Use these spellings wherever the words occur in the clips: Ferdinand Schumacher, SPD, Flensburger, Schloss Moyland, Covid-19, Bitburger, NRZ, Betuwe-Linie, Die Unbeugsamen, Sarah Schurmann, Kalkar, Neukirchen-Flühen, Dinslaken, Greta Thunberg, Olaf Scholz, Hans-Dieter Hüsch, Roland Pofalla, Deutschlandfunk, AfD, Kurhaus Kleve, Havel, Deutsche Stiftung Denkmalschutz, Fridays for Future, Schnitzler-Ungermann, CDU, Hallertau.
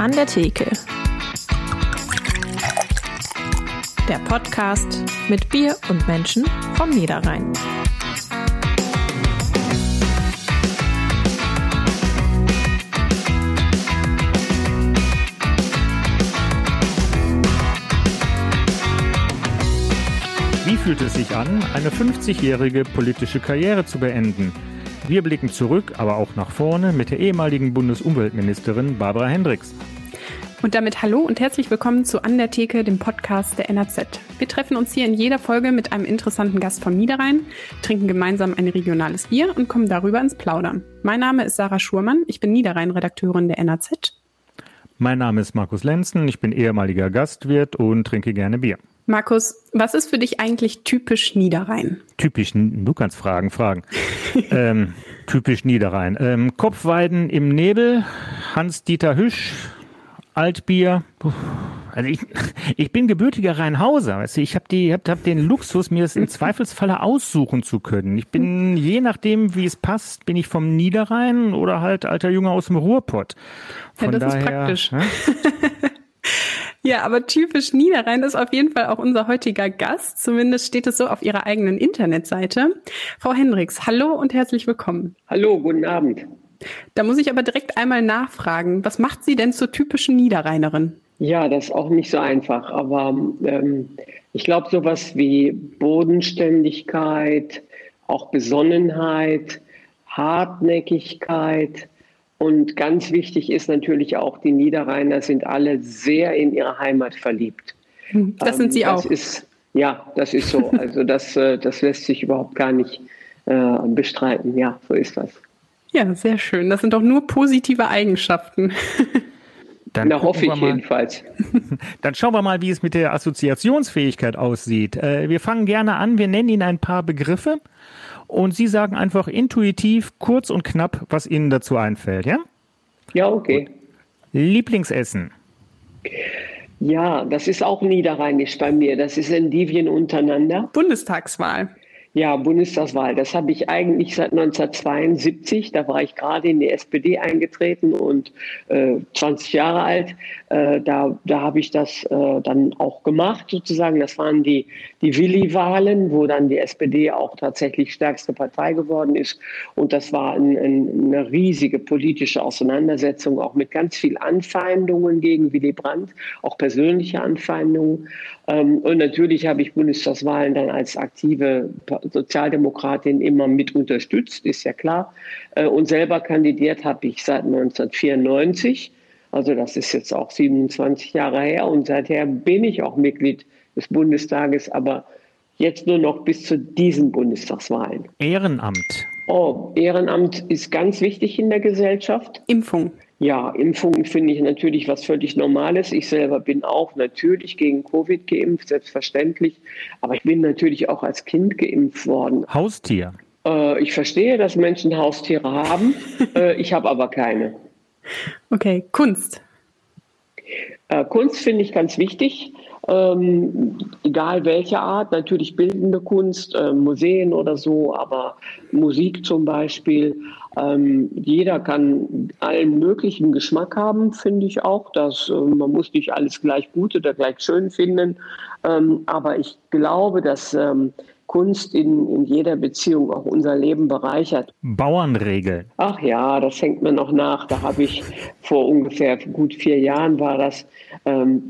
An der Theke. Der Podcast mit Bier und Menschen vom Niederrhein. Wie fühlt es sich an, eine 50-jährige politische Karriere zu beenden? Wir blicken zurück, aber auch nach vorne mit der ehemaligen Bundesumweltministerin Barbara Hendricks. Und damit hallo und herzlich willkommen zu An der Theke, dem Podcast der NRZ. Wir treffen uns hier in jeder Folge mit einem interessanten Gast vom Niederrhein, trinken gemeinsam ein regionales Bier und kommen darüber ins Plaudern. Mein Name ist Sarah Schurmann, ich bin Niederrhein-Redakteurin der NRZ. Mein Name ist Markus Lenzen, ich bin ehemaliger Gastwirt und trinke gerne Bier. Markus, was ist für dich eigentlich typisch Niederrhein? Typisch, du kannst fragen. Typisch Niederrhein. Kopfweiden im Nebel, Hans-Dieter Hüsch, Altbier. Puh. Also ich bin gebürtiger Rheinhauser. Weißt du, ich hab den Luxus, mir es im Zweifelsfalle aussuchen zu können. Ich bin, je nachdem, wie es passt, bin ich vom Niederrhein oder halt alter Junge aus dem Ruhrpott. Von ja, das daher, ist praktisch. Ja? Ja, aber typisch Niederrhein ist auf jeden Fall auch unser heutiger Gast. Zumindest steht es so auf ihrer eigenen Internetseite. Frau Hendricks, hallo und herzlich willkommen. Hallo, guten Abend. Da muss ich aber direkt einmal nachfragen. Was macht Sie denn zur typischen Niederrheinerin? Ja, das ist auch nicht so einfach. Aber ich glaube, sowas wie Bodenständigkeit, auch Besonnenheit, Hartnäckigkeit. Und ganz wichtig ist natürlich auch, die Niederrheiner sind alle sehr in ihre Heimat verliebt. Das sind Sie auch. Das ist so. Also das lässt sich überhaupt gar nicht bestreiten. Ja, so ist das. Ja, sehr schön. Das sind doch nur positive Eigenschaften. Da hoffe ich jedenfalls. Dann schauen wir mal, wie es mit der Assoziationsfähigkeit aussieht. Wir fangen gerne an. Wir nennen Ihnen ein paar Begriffe. Und Sie sagen einfach intuitiv, kurz und knapp, was Ihnen dazu einfällt, ja? Ja, okay. Gut. Lieblingsessen? Ja, das ist auch niederrheinisch bei mir. Das ist Endivien untereinander. Bundestagswahl? Ja, Bundestagswahl. Das habe ich eigentlich seit 1972. Da war ich gerade in die SPD eingetreten und 20 Jahre alt. Da habe ich das dann auch gemacht sozusagen. Das waren die Willi-Wahlen, wo dann die SPD auch tatsächlich stärkste Partei geworden ist. Und das war eine riesige politische Auseinandersetzung, auch mit ganz viel Anfeindungen gegen Willy Brandt, auch persönliche Anfeindungen. Und natürlich habe ich Bundestagswahlen dann als aktive Sozialdemokratin immer mit unterstützt, ist ja klar. Und selber kandidiert habe ich seit 1994. Also das ist jetzt auch 27 Jahre her und seither bin ich auch Mitglied des Bundestages, aber jetzt nur noch bis zu diesen Bundestagswahlen. Ehrenamt. Oh, Ehrenamt ist ganz wichtig in der Gesellschaft. Impfung. Ja, Impfungen finde ich natürlich was völlig Normales. Ich selber bin auch natürlich gegen Covid geimpft, selbstverständlich. Aber ich bin natürlich auch als Kind geimpft worden. Haustier. Ich verstehe, dass Menschen Haustiere haben. Ich habe aber keine. Okay, Kunst. Kunst finde ich ganz wichtig, egal welche Art, natürlich bildende Kunst, Museen oder so, aber Musik zum Beispiel. Jeder kann allen möglichen Geschmack haben, finde ich auch. Man muss nicht alles gleich gut oder gleich schön finden, aber ich glaube, dass Kunst in jeder Beziehung auch unser Leben bereichert. Bauernregel. Ach ja, das hängt mir noch nach. Da habe ich vor ungefähr gut 4 Jahren war das,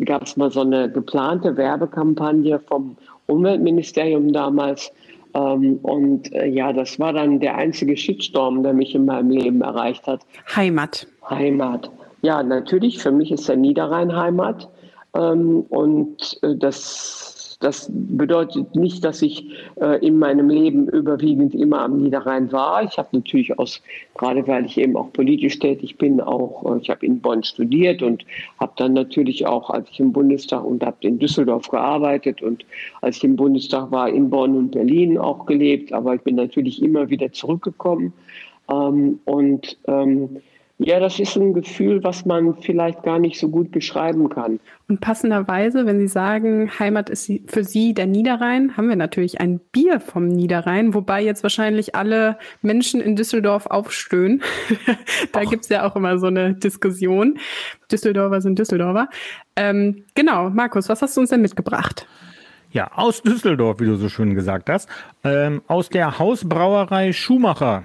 gab es mal so eine geplante Werbekampagne vom Umweltministerium damals. Das war dann der einzige Shitstorm, der mich in meinem Leben erreicht hat. Heimat. Ja, natürlich. Für mich ist der Niederrhein Heimat. Das bedeutet nicht, dass ich in meinem Leben überwiegend immer am Niederrhein war. Ich habe natürlich gerade weil ich eben auch politisch tätig bin, ich habe in Bonn studiert und habe dann natürlich auch, als ich im Bundestag und habe in Düsseldorf gearbeitet und als ich im Bundestag war, in Bonn und Berlin auch gelebt. Aber ich bin natürlich immer wieder zurückgekommen Ja, das ist ein Gefühl, was man vielleicht gar nicht so gut beschreiben kann. Und passenderweise, wenn Sie sagen, Heimat ist für Sie der Niederrhein, haben wir natürlich ein Bier vom Niederrhein, wobei jetzt wahrscheinlich alle Menschen in Düsseldorf aufstöhnen. Da gibt's ja auch immer so eine Diskussion. Düsseldorfer sind Düsseldorfer. Genau, Markus, was hast du uns denn mitgebracht? Ja, aus Düsseldorf, wie du so schön gesagt hast. Aus der Hausbrauerei Schumacher.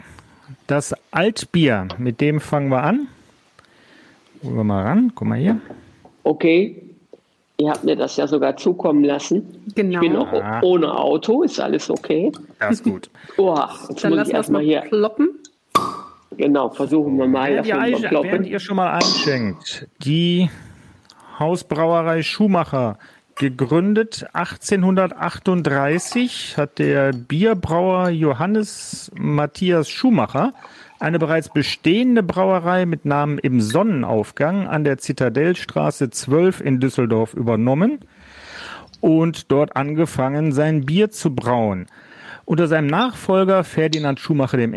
Das Altbier, mit dem fangen wir an. Holen wir mal ran, guck mal hier. Okay, ihr habt mir das ja sogar zukommen lassen. Genau. Ich bin auch ohne Auto, ist alles okay. Das ist gut. Boah, jetzt dann muss ich erstmal hier kloppen. Genau, versuchen wir mal. Während ihr schon mal einschenkt, die Hausbrauerei Schumacher, gegründet 1838, hat der Bierbrauer Johannes Matthias Schumacher eine bereits bestehende Brauerei mit Namen Im Sonnenaufgang an der Zitadellstraße 12 in Düsseldorf übernommen und dort angefangen, sein Bier zu brauen. Unter seinem Nachfolger Ferdinand Schumacher I.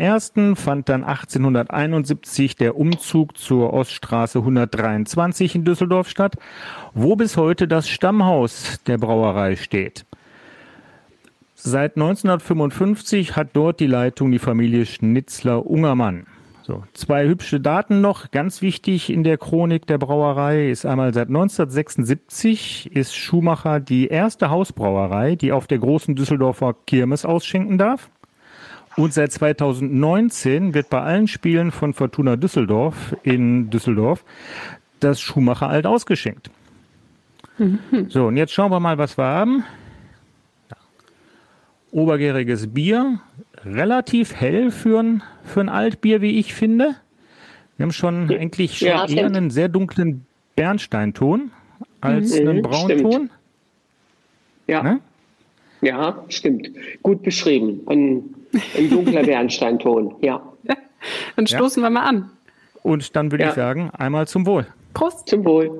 fand dann 1871 der Umzug zur Oststraße 123 in Düsseldorf statt, wo bis heute das Stammhaus der Brauerei steht. Seit 1955 hat dort die Leitung die Familie Schnitzler-Ungermann. So, zwei hübsche Daten noch, ganz wichtig in der Chronik der Brauerei ist einmal, seit 1976 ist Schumacher die erste Hausbrauerei, die auf der großen Düsseldorfer Kirmes ausschenken darf. Und seit 2019 wird bei allen Spielen von Fortuna Düsseldorf in Düsseldorf das Schumacher Alt ausgeschenkt. Mhm. So, und jetzt schauen wir mal, was wir haben. Obergäriges Bier, relativ hell für ein Altbier, wie ich finde. Wir haben schon eigentlich eher einen sehr dunklen Bernsteinton als einen Braunton. Stimmt. Ja. Ne? Ja, stimmt. Gut beschrieben. Ein dunkler Bernsteinton, ja. Dann stoßen wir mal an. Und dann würde ich sagen, einmal zum Wohl. Prost. Zum Wohl.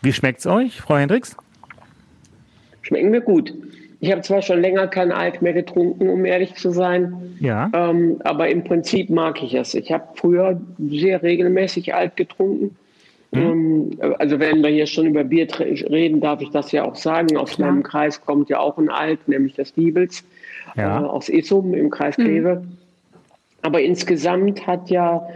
Wie schmeckt's euch, Frau Hendricks? Schmecken mir gut. Ich habe zwar schon länger kein Alt mehr getrunken, um ehrlich zu sein, aber im Prinzip mag ich es. Ich habe früher sehr regelmäßig Alt getrunken. Mhm. Also wenn wir hier schon über Bier reden, darf ich das ja auch sagen. Aus meinem Kreis kommt ja auch ein Alt, nämlich das Diebels, aus Issum im Kreis Kleve. Mhm. Aber insgesamt hat der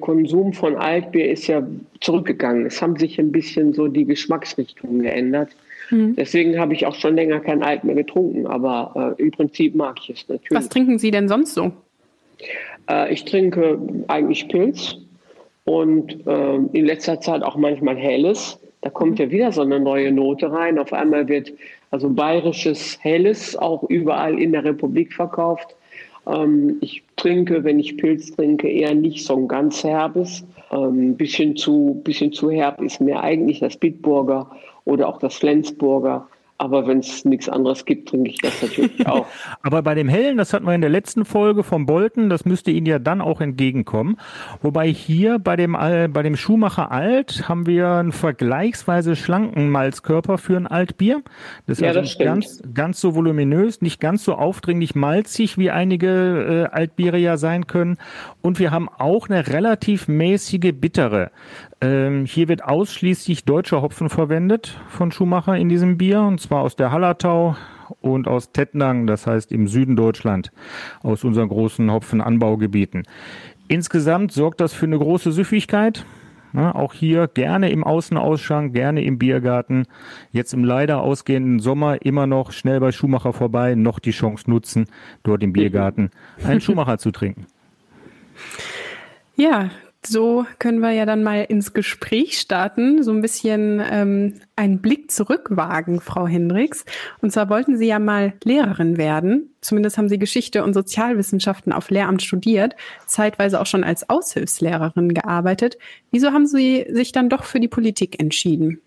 Konsum von Altbier ist ja zurückgegangen. Es haben sich ein bisschen so die Geschmacksrichtungen geändert. Mhm. Deswegen habe ich auch schon länger kein Alt mehr getrunken. Aber im Prinzip mag ich es natürlich. Was trinken Sie denn sonst so? Ich trinke eigentlich Pilz und in letzter Zeit auch manchmal Helles. Da kommt ja wieder so eine neue Note rein. Auf einmal wird also bayerisches Helles auch überall in der Republik verkauft. Ich trinke, wenn ich Pilz trinke, eher nicht so ein ganz herbes. Bisschen zu herb ist mir eigentlich das Bitburger oder auch das Flensburger. Aber wenn es nichts anderes gibt, trinke ich das natürlich auch. Aber bei dem Hellen, das hatten wir in der letzten Folge vom Bolten, das müsste Ihnen ja dann auch entgegenkommen. Wobei hier bei dem Schumacher Alt haben wir einen vergleichsweise schlanken Malzkörper für ein Altbier. Das ist also nicht ganz so voluminös, nicht ganz so aufdringlich malzig, wie einige Altbiere ja sein können. Und wir haben auch eine relativ mäßige bittere. Hier wird ausschließlich deutscher Hopfen verwendet von Schumacher in diesem Bier, und zwar aus der Hallertau und aus Tettnang, das heißt im Süden Deutschland, aus unseren großen Hopfenanbaugebieten. Insgesamt sorgt das für eine große Süffigkeit, auch hier gerne im Außenausschank, gerne im Biergarten, jetzt im leider ausgehenden Sommer immer noch schnell bei Schumacher vorbei, noch die Chance nutzen, dort im Biergarten einen Schumacher zu trinken. Ja, so können wir ja dann mal ins Gespräch starten, so ein bisschen einen Blick zurückwagen, Frau Hendricks. Und zwar wollten Sie ja mal Lehrerin werden. Zumindest haben Sie Geschichte und Sozialwissenschaften auf Lehramt studiert, zeitweise auch schon als Aushilfslehrerin gearbeitet. Wieso haben Sie sich dann doch für die Politik entschieden?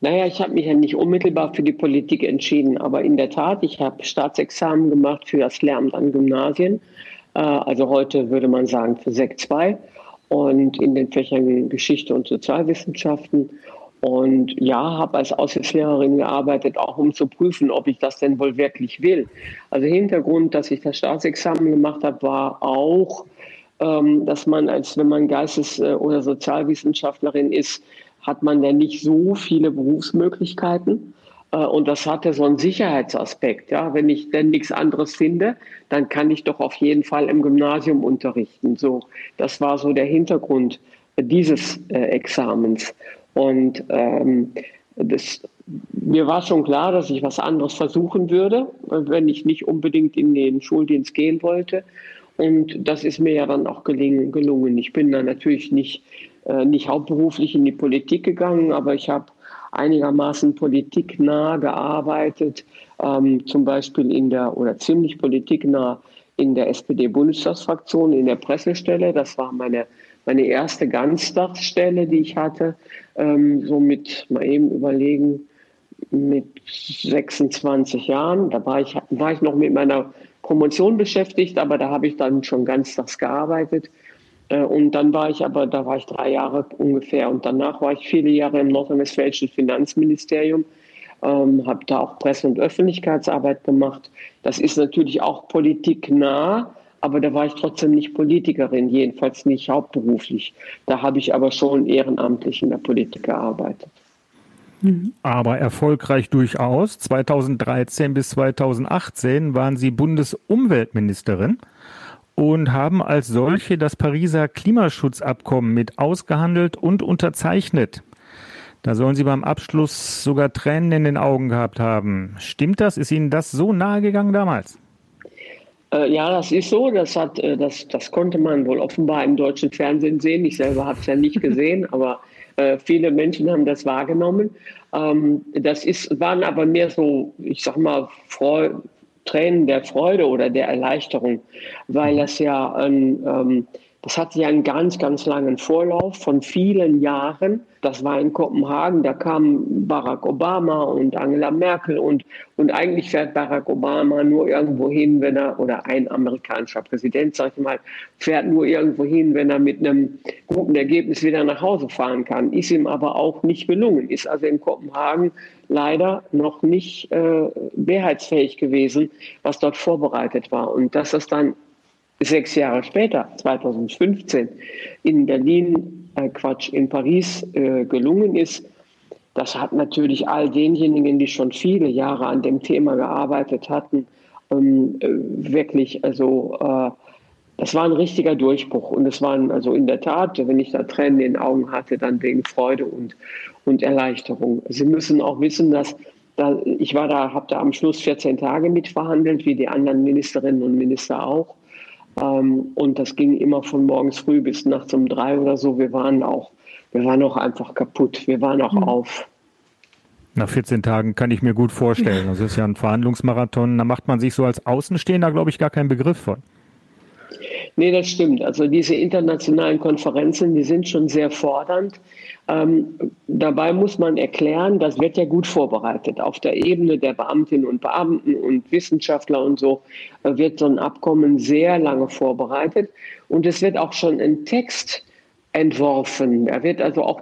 Naja, ich habe mich ja nicht unmittelbar für die Politik entschieden, aber in der Tat, ich habe Staatsexamen gemacht für das Lehramt an Gymnasien. Also heute würde man sagen für Sekt 2 und in den Fächern Geschichte und Sozialwissenschaften. Und ja, habe als Aushilfslehrerin gearbeitet, auch um zu prüfen, ob ich das denn wohl wirklich will. Also Hintergrund, dass ich das Staatsexamen gemacht habe, war auch, dass man, als wenn man Geistes- oder Sozialwissenschaftlerin ist, hat man ja nicht so viele Berufsmöglichkeiten. Und das hatte so einen Sicherheitsaspekt. Ja? Wenn ich denn nichts anderes finde, dann kann ich doch auf jeden Fall im Gymnasium unterrichten. So, das war so der Hintergrund dieses Examens. Und mir war schon klar, dass ich was anderes versuchen würde, wenn ich nicht unbedingt in den Schuldienst gehen wollte. Und das ist mir ja dann auch gelungen. Ich bin dann natürlich nicht hauptberuflich in die Politik gegangen, aber ich habe einigermaßen politiknah gearbeitet, zum Beispiel ziemlich politiknah in der SPD-Bundestagsfraktion, in der Pressestelle. Das war meine erste Ganztagsstelle, die ich hatte, mit 26 Jahren. Da war ich noch mit meiner Promotion beschäftigt, aber da habe ich dann schon ganztags gearbeitet. Und dann war ich 3 Jahre ungefähr. Und danach war ich viele Jahre im nordrhein-westfälischen Finanzministerium, habe da auch Presse- und Öffentlichkeitsarbeit gemacht. Das ist natürlich auch politiknah, aber da war ich trotzdem nicht Politikerin, jedenfalls nicht hauptberuflich. Da habe ich aber schon ehrenamtlich in der Politik gearbeitet. Aber erfolgreich durchaus. 2013 bis 2018 waren Sie Bundesumweltministerin und haben als solche das Pariser Klimaschutzabkommen mit ausgehandelt und unterzeichnet. Da sollen Sie beim Abschluss sogar Tränen in den Augen gehabt haben. Stimmt das? Ist Ihnen das so nahe gegangen damals? Ja, das ist so. Das konnte man wohl offenbar im deutschen Fernsehen sehen. Ich selber habe es ja nicht gesehen, aber viele Menschen haben das wahrgenommen. Das waren aber mehr so, ich sag mal, Tränen der Freude oder der Erleichterung, weil das hatte ja einen ganz, ganz langen Vorlauf von vielen Jahren. Das war in Kopenhagen, da kamen Barack Obama und Angela Merkel und eigentlich fährt Barack Obama nur irgendwo hin, oder ein amerikanischer Präsident, sag ich mal, fährt nur irgendwo hin, wenn er mit einem guten Ergebnis wieder nach Hause fahren kann. Ist ihm aber auch nicht gelungen, ist also in Kopenhagen leider noch nicht mehrheitsfähig gewesen, was dort vorbereitet war. Und dass das dann 6 Jahre später, 2015, in Paris gelungen ist, das hat natürlich all denjenigen, die schon viele Jahre an dem Thema gearbeitet hatten, das war ein richtiger Durchbruch. Und es waren also in der Tat, wenn ich da Tränen in den Augen hatte, dann wegen Freude und Erleichterung. Sie müssen auch wissen, dass ich habe da am Schluss 14 Tage mitverhandelt, wie die anderen Ministerinnen und Minister auch. Und das ging immer von morgens früh bis nachts um 3 oder so. Wir waren auch einfach kaputt. Wir waren auch auf. Nach 14 Tagen kann ich mir gut vorstellen. Das ist ja ein Verhandlungsmarathon. Da macht man sich so als Außenstehender, glaube ich, gar keinen Begriff von. Nee, das stimmt. Also diese internationalen Konferenzen, die sind schon sehr fordernd. Dabei muss man erklären, das wird ja gut vorbereitet. Auf der Ebene der Beamtinnen und Beamten und Wissenschaftler und so wird so ein Abkommen sehr lange vorbereitet. Und es wird auch schon ein Text entworfen.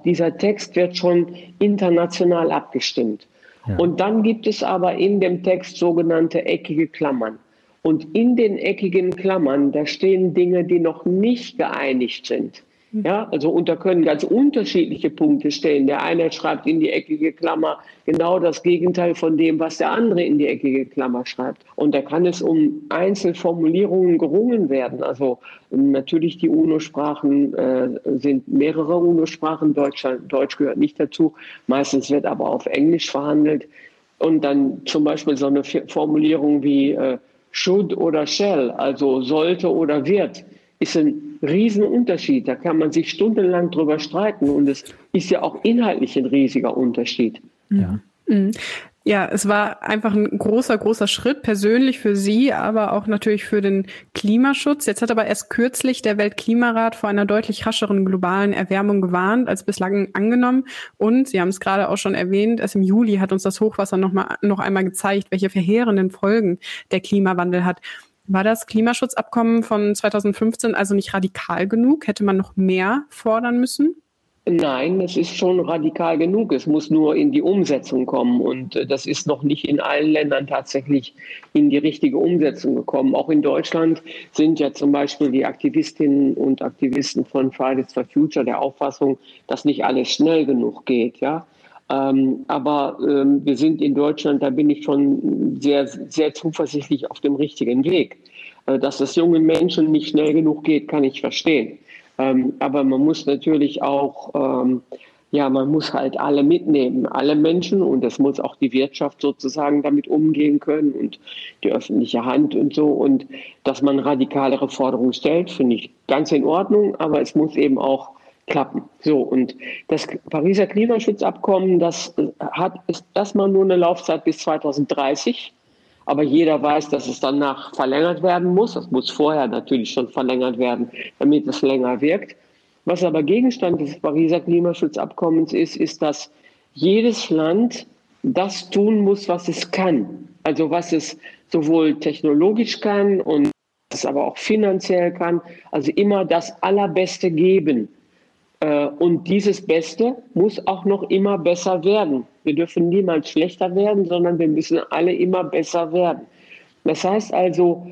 Dieser Text wird schon international abgestimmt. Ja. Und dann gibt es aber in dem Text sogenannte eckige Klammern. Und in den eckigen Klammern, da stehen Dinge, die noch nicht geeinigt sind. Ja, also und da können ganz unterschiedliche Punkte stehen. Der eine schreibt in die eckige Klammer genau das Gegenteil von dem, was der andere in die eckige Klammer schreibt. Und da kann es um Einzelformulierungen gerungen werden. Also natürlich die UNO-Sprachen sind mehrere UNO-Sprachen. Deutsch gehört nicht dazu. Meistens wird aber auf Englisch verhandelt. Und dann zum Beispiel so eine Formulierung wie should oder shall, also sollte oder wird, ist ein Riesenunterschied. Da kann man sich stundenlang drüber streiten und es ist ja auch inhaltlich ein riesiger Unterschied. Ja. Ja, es war einfach ein großer, großer Schritt persönlich für Sie, aber auch natürlich für den Klimaschutz. Jetzt hat aber erst kürzlich der Weltklimarat vor einer deutlich rascheren globalen Erwärmung gewarnt, als bislang angenommen. Und Sie haben es gerade auch schon erwähnt, erst im Juli hat uns das Hochwasser noch einmal gezeigt, welche verheerenden Folgen der Klimawandel hat. War das Klimaschutzabkommen von 2015 also nicht radikal genug? Hätte man noch mehr fordern müssen? Nein, das ist schon radikal genug. Es muss nur in die Umsetzung kommen. Und das ist noch nicht in allen Ländern tatsächlich in die richtige Umsetzung gekommen. Auch in Deutschland sind ja zum Beispiel die Aktivistinnen und Aktivisten von Fridays for Future der Auffassung, dass nicht alles schnell genug geht. Ja? Aber wir sind in Deutschland, da bin ich schon sehr, sehr zuversichtlich auf dem richtigen Weg. Dass das jungen Menschen nicht schnell genug geht, kann ich verstehen. Aber man muss natürlich auch, man muss halt alle mitnehmen, alle Menschen, und das muss auch die Wirtschaft sozusagen damit umgehen können und die öffentliche Hand und so. Und dass man radikalere Forderungen stellt, finde ich ganz in Ordnung, aber es muss eben auch klappen. So, und das Pariser Klimaschutzabkommen, ist erstmal nur eine Laufzeit bis 2030. Aber jeder weiß, dass es danach verlängert werden muss. Das muss vorher natürlich schon verlängert werden, damit es länger wirkt. Was aber Gegenstand des Pariser Klimaschutzabkommens ist, ist, dass jedes Land das tun muss, was es kann. Also was es sowohl technologisch kann und was es aber auch finanziell kann. Also immer das Allerbeste geben. Und dieses Beste muss auch noch immer besser werden. Wir dürfen niemals schlechter werden, sondern wir müssen alle immer besser werden. Das heißt also,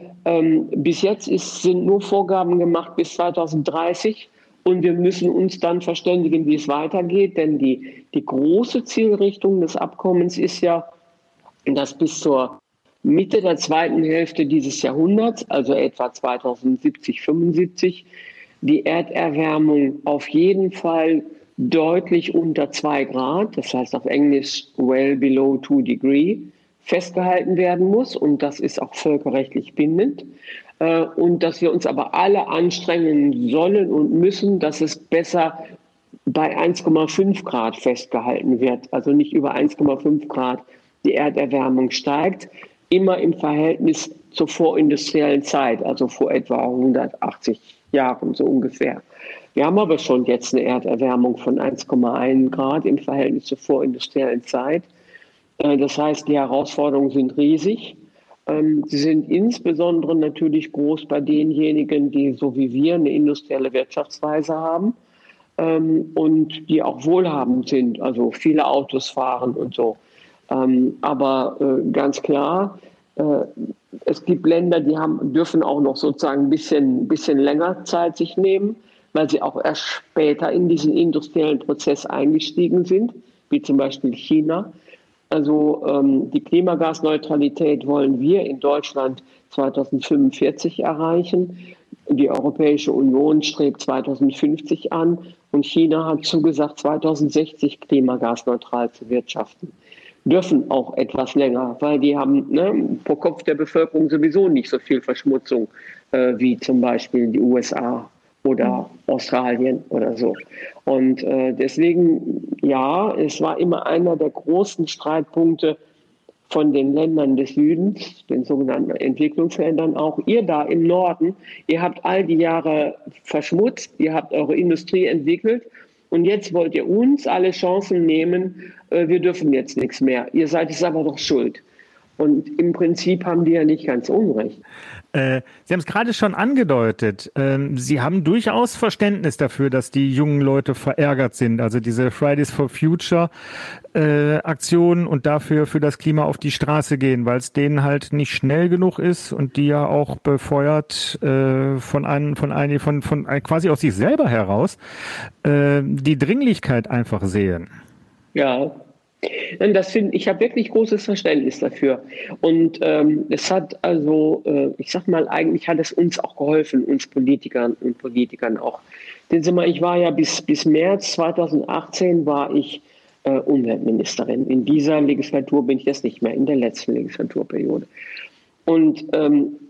bis jetzt sind nur Vorgaben gemacht bis 2030 und wir müssen uns dann verständigen, wie es weitergeht. Denn die große Zielrichtung des Abkommens ist ja, dass bis zur Mitte der zweiten Hälfte dieses Jahrhunderts, also etwa 2070, 75, die Erderwärmung auf jeden Fall deutlich unter 2 Grad, das heißt auf Englisch well below 2 degree, festgehalten werden muss. Und das ist auch völkerrechtlich bindend. Und dass wir uns aber alle anstrengen sollen und müssen, dass es besser bei 1,5 Grad festgehalten wird. Also nicht über 1,5 Grad die Erderwärmung steigt, immer im Verhältnis zur vorindustriellen Zeit, also vor etwa 180 Jahren so ungefähr. Wir haben aber schon jetzt eine Erderwärmung von 1,1 Grad im Verhältnis zur vorindustriellen Zeit. Das heißt, die Herausforderungen sind riesig. Sie sind insbesondere natürlich groß bei denjenigen, die so wie wir eine industrielle Wirtschaftsweise haben und die auch wohlhabend sind, also viele Autos fahren und so. Aber ganz klar, es gibt Länder, die dürfen auch noch sozusagen ein bisschen länger Zeit sich nehmen, weil sie auch erst später in diesen industriellen Prozess eingestiegen sind, wie zum Beispiel China. Also die Klimagasneutralität wollen wir in Deutschland 2045 erreichen. Die Europäische Union strebt 2050 an und China hat zugesagt, 2060 klimagasneutral zu wirtschaften. Dürfen auch etwas länger, weil die haben pro Kopf der Bevölkerung sowieso nicht so viel Verschmutzung wie zum Beispiel die USA oder Australien oder so. Und deswegen, ja, es war immer einer der großen Streitpunkte von den Ländern des Südens, den sogenannten Entwicklungsländern auch. Ihr da im Norden, ihr habt all die Jahre verschmutzt, ihr habt eure Industrie entwickelt. Und jetzt wollt ihr uns alle Chancen nehmen, wir dürfen jetzt nichts mehr. Ihr seid es aber doch schuld. Und im Prinzip haben die ja nicht ganz Unrecht. Sie haben es gerade schon angedeutet. Sie haben durchaus Verständnis dafür, dass die jungen Leute verärgert sind. Also diese Fridays for Future Aktionen und dafür für das Klima auf die Straße gehen, weil es denen halt nicht schnell genug ist und die ja auch befeuert von quasi aus sich selber heraus die Dringlichkeit einfach sehen. Ja. Ich habe wirklich großes Verständnis dafür. Und es hat also, eigentlich hat es uns auch geholfen, uns Politikern und Politikern auch. Sehen Sie mal, ich war ja bis März 2018 war ich Umweltministerin. In dieser Legislatur bin ich das nicht mehr, in der letzten Legislaturperiode. Und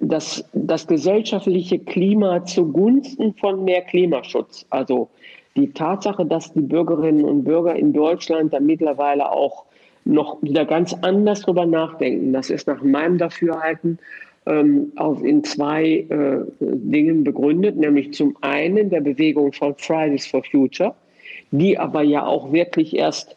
das gesellschaftliche Klima zugunsten von mehr Klimaschutz, also die Tatsache, dass die Bürgerinnen und Bürger in Deutschland da mittlerweile auch noch wieder ganz anders drüber nachdenken, das ist nach meinem Dafürhalten in 2 Dingen begründet, nämlich zum einen der Bewegung von Fridays for Future, die aber ja auch wirklich erst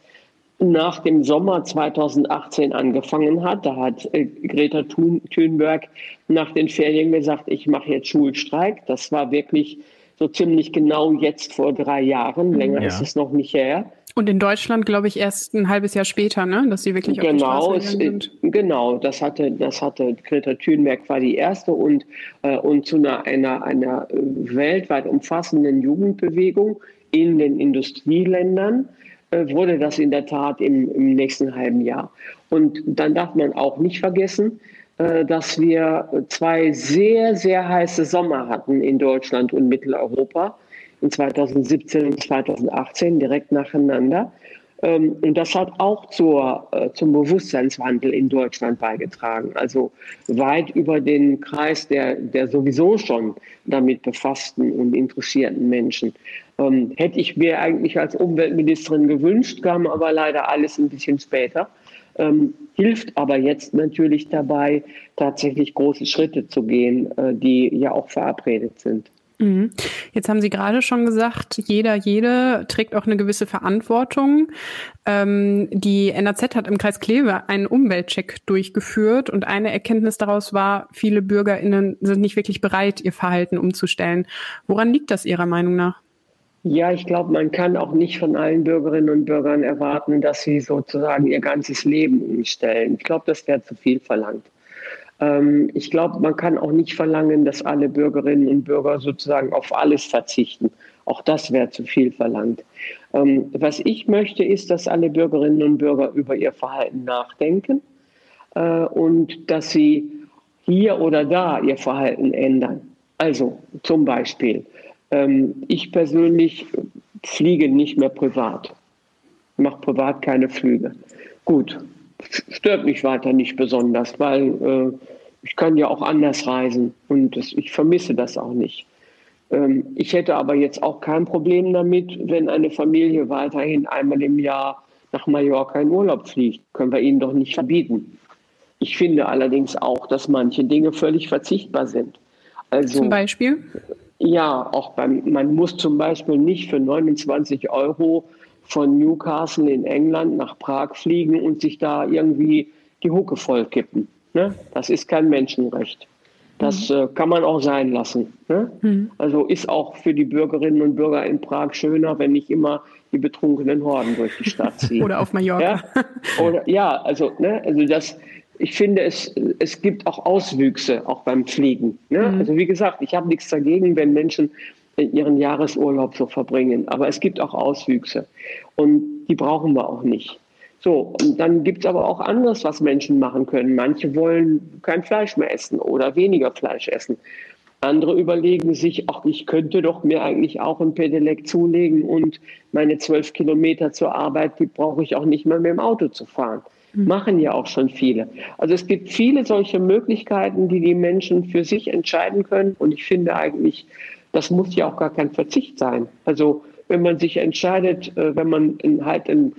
nach dem Sommer 2018 angefangen hat. Da hat Greta Thunberg nach den Ferien gesagt, ich mache jetzt Schulstreik. Das war wirklich so ziemlich genau jetzt vor 3 Jahren. Länger ist es noch nicht her. Und in Deutschland, glaube ich, erst ein halbes Jahr später, ne? Dass sie wirklich auf die Straße gegangen sind. Genau, das hatte Greta Thunberg war die erste und zu einer weltweit umfassenden Jugendbewegung in den Industrieländern wurde das in der Tat im nächsten halben Jahr. Und dann darf man auch nicht vergessen, dass wir 2 sehr, sehr heiße Sommer hatten in Deutschland und Mitteleuropa. In 2017 und 2018 direkt nacheinander. Und das hat auch zum Bewusstseinswandel in Deutschland beigetragen. Also weit über den Kreis der sowieso schon damit befassten und interessierten Menschen. Hätte ich mir eigentlich als Umweltministerin gewünscht, kam aber leider alles ein bisschen später. Hilft aber jetzt natürlich dabei, tatsächlich große Schritte zu gehen, die ja auch verabredet sind. Jetzt haben Sie gerade schon gesagt, jede trägt auch eine gewisse Verantwortung. Die NRZ hat im Kreis Kleve einen Umweltcheck durchgeführt und eine Erkenntnis daraus war, viele BürgerInnen sind nicht wirklich bereit, ihr Verhalten umzustellen. Woran liegt das Ihrer Meinung nach? Ja, ich glaube, man kann auch nicht von allen Bürgerinnen und Bürgern erwarten, dass sie sozusagen ihr ganzes Leben umstellen. Ich glaube, das wäre zu viel verlangt. Ich glaube, man kann auch nicht verlangen, dass alle Bürgerinnen und Bürger sozusagen auf alles verzichten. Auch das wäre zu viel verlangt. Was ich möchte, ist, dass alle Bürgerinnen und Bürger über ihr Verhalten nachdenken und dass sie hier oder da ihr Verhalten ändern. Also zum Beispiel, ich persönlich fliege nicht mehr privat, mache privat keine Flüge. Gut. Stört mich weiter nicht besonders, weil ich kann ja auch anders reisen und ich vermisse das auch nicht. Ich hätte aber jetzt auch kein Problem damit, wenn eine Familie weiterhin einmal im Jahr nach Mallorca in Urlaub fliegt. Können wir ihnen doch nicht verbieten. Ich finde allerdings auch, dass manche Dinge völlig verzichtbar sind. Also, zum Beispiel? Ja, man muss zum Beispiel nicht für 29 € von Newcastle in England nach Prag fliegen und sich da irgendwie die Hucke vollkippen. Ne? Das ist kein Menschenrecht. Das kann man auch sein lassen. Ne? Mhm. Also ist auch für die Bürgerinnen und Bürger in Prag schöner, wenn nicht immer die betrunkenen Horden durch die Stadt ziehen. Oder auf Mallorca. Ja, ich finde, es gibt auch Auswüchse, auch beim Fliegen. Ne? Mhm. Also wie gesagt, ich habe nichts dagegen, wenn Menschen ihren Jahresurlaub so verbringen. Aber es gibt auch Auswüchse und die brauchen wir auch nicht. So, und dann gibt es aber auch anderes, was Menschen machen können. Manche wollen kein Fleisch mehr essen oder weniger Fleisch essen. Andere überlegen sich, ach, ich könnte doch mir eigentlich auch ein Pedelec zulegen und meine 12 Kilometer zur Arbeit, die brauche ich auch nicht mehr mit dem Auto zu fahren. Machen ja auch schon viele. Also es gibt viele solche Möglichkeiten, die die Menschen für sich entscheiden können. Und ich finde eigentlich, das muss ja auch gar kein Verzicht sein. Also wenn man sich entscheidet, wenn man halt ein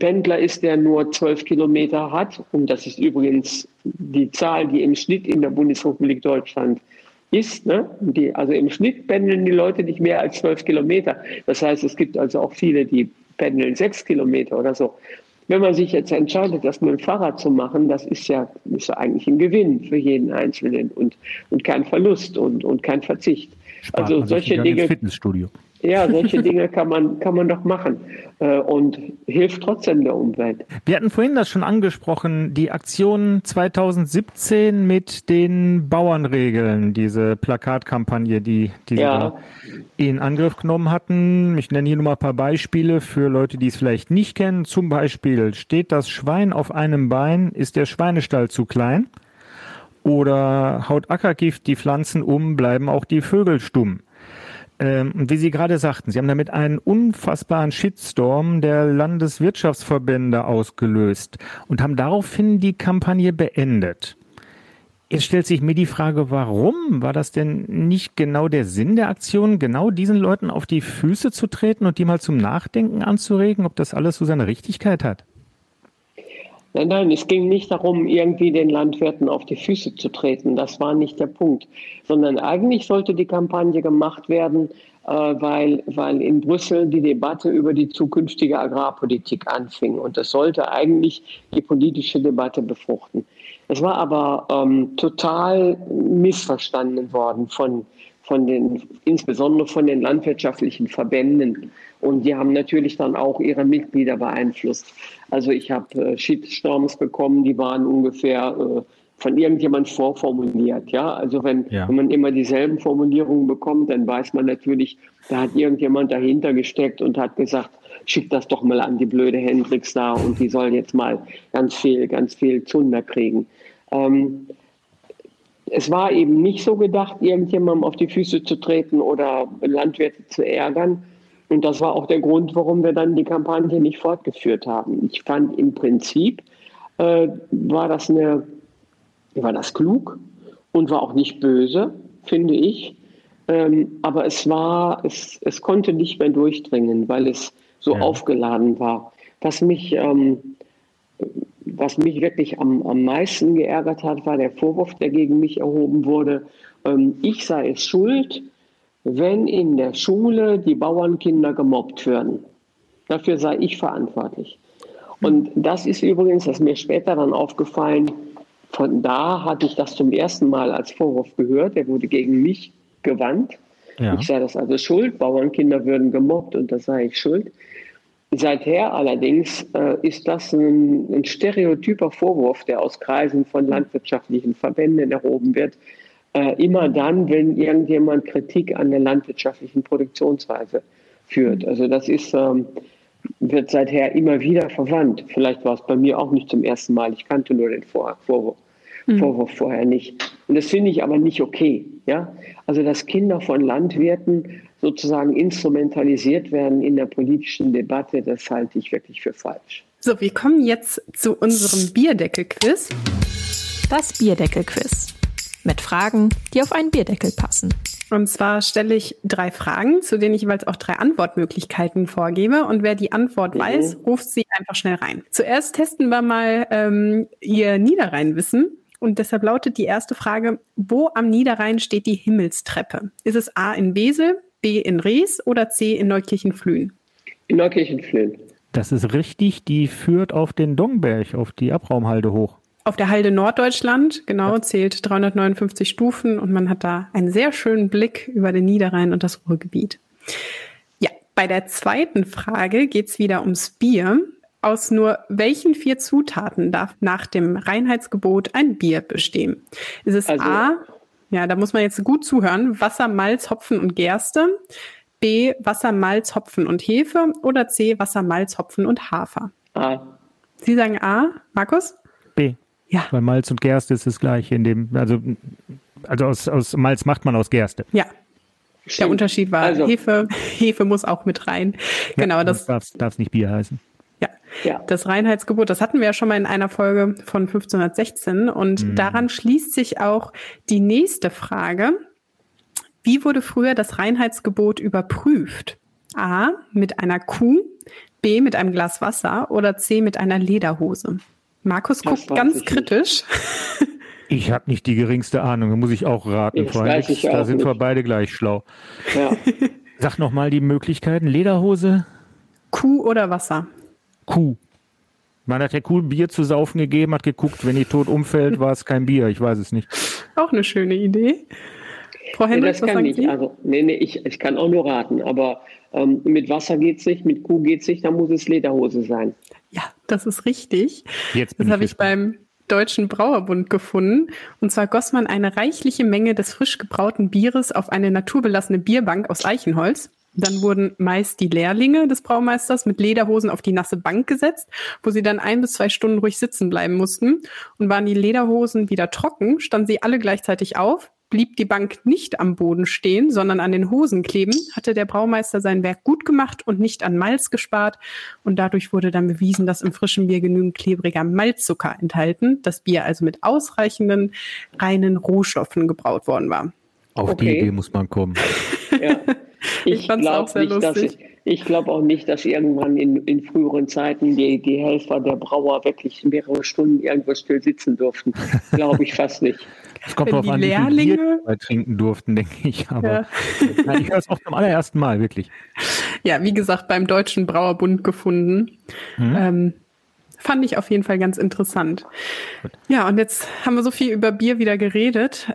Pendler ist, der nur 12 Kilometer hat, und das ist übrigens die Zahl, die im Schnitt in der Bundesrepublik Deutschland ist, ne? Also im Schnitt pendeln die Leute nicht mehr als 12 Kilometer. Das heißt, es gibt also auch viele, die pendeln 6 Kilometer oder so. Wenn man sich jetzt entscheidet, das mit dem Fahrrad zu machen, das ist ja eigentlich ein Gewinn für jeden Einzelnen und kein Verlust und kein Verzicht. Spart also solche Dinge, Fitnessstudio. Ja, solche Dinge kann man doch machen und hilft trotzdem der Umwelt. Wir hatten vorhin das schon angesprochen, die Aktion 2017 mit den Bauernregeln, diese Plakatkampagne, die Sie in Angriff genommen hatten. Ich nenne hier nur mal ein paar Beispiele für Leute, die es vielleicht nicht kennen. Zum Beispiel: Steht das Schwein auf einem Bein, ist der Schweinestall zu klein. Oder haut Ackergift die Pflanzen um, bleiben auch die Vögel stumm. Wie Sie gerade sagten, Sie haben damit einen unfassbaren Shitstorm der Landeswirtschaftsverbände ausgelöst und haben daraufhin die Kampagne beendet. Jetzt stellt sich mir die Frage, warum? War das denn nicht genau der Sinn der Aktion, genau diesen Leuten auf die Füße zu treten und die mal zum Nachdenken anzuregen, ob das alles so seine Richtigkeit hat? Nein, es ging nicht darum, irgendwie den Landwirten auf die Füße zu treten. Das war nicht der Punkt. Sondern eigentlich sollte die Kampagne gemacht werden, weil in Brüssel die Debatte über die zukünftige Agrarpolitik anfing. Und das sollte eigentlich die politische Debatte befruchten. Es war aber total missverstanden worden von insbesondere von den landwirtschaftlichen Verbänden. Und die haben natürlich dann auch ihre Mitglieder beeinflusst. Also ich habe Shitstorms bekommen, die waren ungefähr von irgendjemand vorformuliert. Ja? Also wenn man immer dieselben Formulierungen bekommt, dann weiß man natürlich, da hat irgendjemand dahinter gesteckt und hat gesagt, schick das doch mal an die blöde Hendricks da und die soll jetzt mal ganz viel Zunder kriegen. Es war eben nicht so gedacht, irgendjemandem auf die Füße zu treten oder Landwirte zu ärgern. Und das war auch der Grund, warum wir dann die Kampagne nicht fortgeführt haben. Ich fand im Prinzip, war das klug und war auch nicht böse, finde ich. Aber es konnte nicht mehr durchdringen, weil es so aufgeladen war. Was mich wirklich am meisten geärgert hat, war der Vorwurf, der gegen mich erhoben wurde. Ich sei es schuld, wenn in der Schule die Bauernkinder gemobbt werden. Dafür sei ich verantwortlich. Und das ist übrigens, das ist mir später dann aufgefallen, von da hatte ich das zum ersten Mal als Vorwurf gehört, der wurde gegen mich gewandt. Ja. Ich sei das also schuld, Bauernkinder würden gemobbt und das sei ich schuld. Seither allerdings ist das ein stereotyper Vorwurf, der aus Kreisen von landwirtschaftlichen Verbänden erhoben wird. Immer dann, wenn irgendjemand Kritik an der landwirtschaftlichen Produktionsweise führt. Also das ist, wird seither immer wieder verwandt. Vielleicht war es bei mir auch nicht zum ersten Mal. Ich kannte nur den Vorwurf vorher nicht. Und das finde ich aber nicht okay. Ja? Also dass Kinder von Landwirten sozusagen instrumentalisiert werden in der politischen Debatte, das halte ich wirklich für falsch. So, wir kommen jetzt zu unserem Bierdeckel-Quiz. Das Bierdeckel-Quiz mit Fragen, die auf einen Bierdeckel passen. Und zwar stelle ich 3 Fragen, zu denen ich jeweils auch 3 Antwortmöglichkeiten vorgebe. Und wer die Antwort weiß, ruft sie einfach schnell rein. Zuerst testen wir mal Ihr Niederrhein-Wissen. Und deshalb lautet die erste Frage, wo am Niederrhein steht die Himmelstreppe? Ist es A in Wesel, B in Rees oder C in Neukirchen-Flühen? In Neukirchen-Flühen. Das ist richtig, die führt auf den Dongberg, auf die Abraumhalde hoch. Auf der Halde Norddeutschland, genau, zählt 359 Stufen und man hat da einen sehr schönen Blick über den Niederrhein und das Ruhrgebiet. Ja, bei der zweiten Frage geht's wieder ums Bier. Aus nur welchen 4 Zutaten darf nach dem Reinheitsgebot ein Bier bestehen? Ist es A... Ja, da muss man jetzt gut zuhören. Wasser, Malz, Hopfen und Gerste. B, Wasser, Malz, Hopfen und Hefe. Oder C, Wasser, Malz, Hopfen und Hafer. A. Sie sagen A, Markus? B. Ja. Weil Malz und Gerste ist das Gleiche in dem, also aus Malz macht man aus Gerste. Ja. Stimmt. Der Unterschied war Hefe muss auch mit rein. Ja, genau, das darf nicht Bier heißen. Ja. Das Reinheitsgebot, das hatten wir ja schon mal in einer Folge von 1516 und daran schließt sich auch die nächste Frage. Wie wurde früher das Reinheitsgebot überprüft? A, mit einer Kuh, B, mit einem Glas Wasser oder C, mit einer Lederhose? Markus guckt ganz kritisch. Ich habe nicht die geringste Ahnung, da muss ich auch raten. Da sind wir beide gleich schlau. Ja. Sag nochmal die Möglichkeiten, Lederhose? Kuh oder Wasser? Kuh. Man hat der Kuh Bier zu saufen gegeben, hat geguckt, wenn die tot umfällt, war es kein Bier. Ich weiß es nicht. Auch eine schöne Idee. Frau Hendricks, das kann ich. Also, ich kann auch nur raten. Aber mit Wasser geht's nicht, mit Kuh geht's nicht, dann muss es Lederhose sein. Ja, das ist richtig. Das habe ich beim Deutschen Brauerbund gefunden. Und zwar goss man eine reichliche Menge des frisch gebrauten Bieres auf eine naturbelassene Bierbank aus Eichenholz. Dann wurden meist die Lehrlinge des Braumeisters mit Lederhosen auf die nasse Bank gesetzt, wo sie dann 1 bis 2 Stunden ruhig sitzen bleiben mussten. Und waren die Lederhosen wieder trocken, standen sie alle gleichzeitig auf, blieb die Bank nicht am Boden stehen, sondern an den Hosen kleben, hatte der Braumeister sein Werk gut gemacht und nicht an Malz gespart. Und dadurch wurde dann bewiesen, dass im frischen Bier genügend klebriger Malzzucker enthalten, das Bier also mit ausreichenden reinen Rohstoffen gebraut worden war. Auf die Idee muss man kommen. Ja. Ich fand es auch sehr lustig. Ich glaube auch nicht, dass irgendwann in früheren Zeiten die Helfer der Brauer wirklich mehrere Stunden irgendwo still sitzen durften. Glaube ich fast nicht. Es kommt darauf an, wie viel Bier dabei trinken durften, denke ich. Aber nein, ich höre es auch zum allerersten Mal, wirklich. Ja, wie gesagt, beim Deutschen Brauerbund gefunden. fand ich auf jeden Fall ganz interessant. Gut. Ja, und jetzt haben wir so viel über Bier wieder geredet.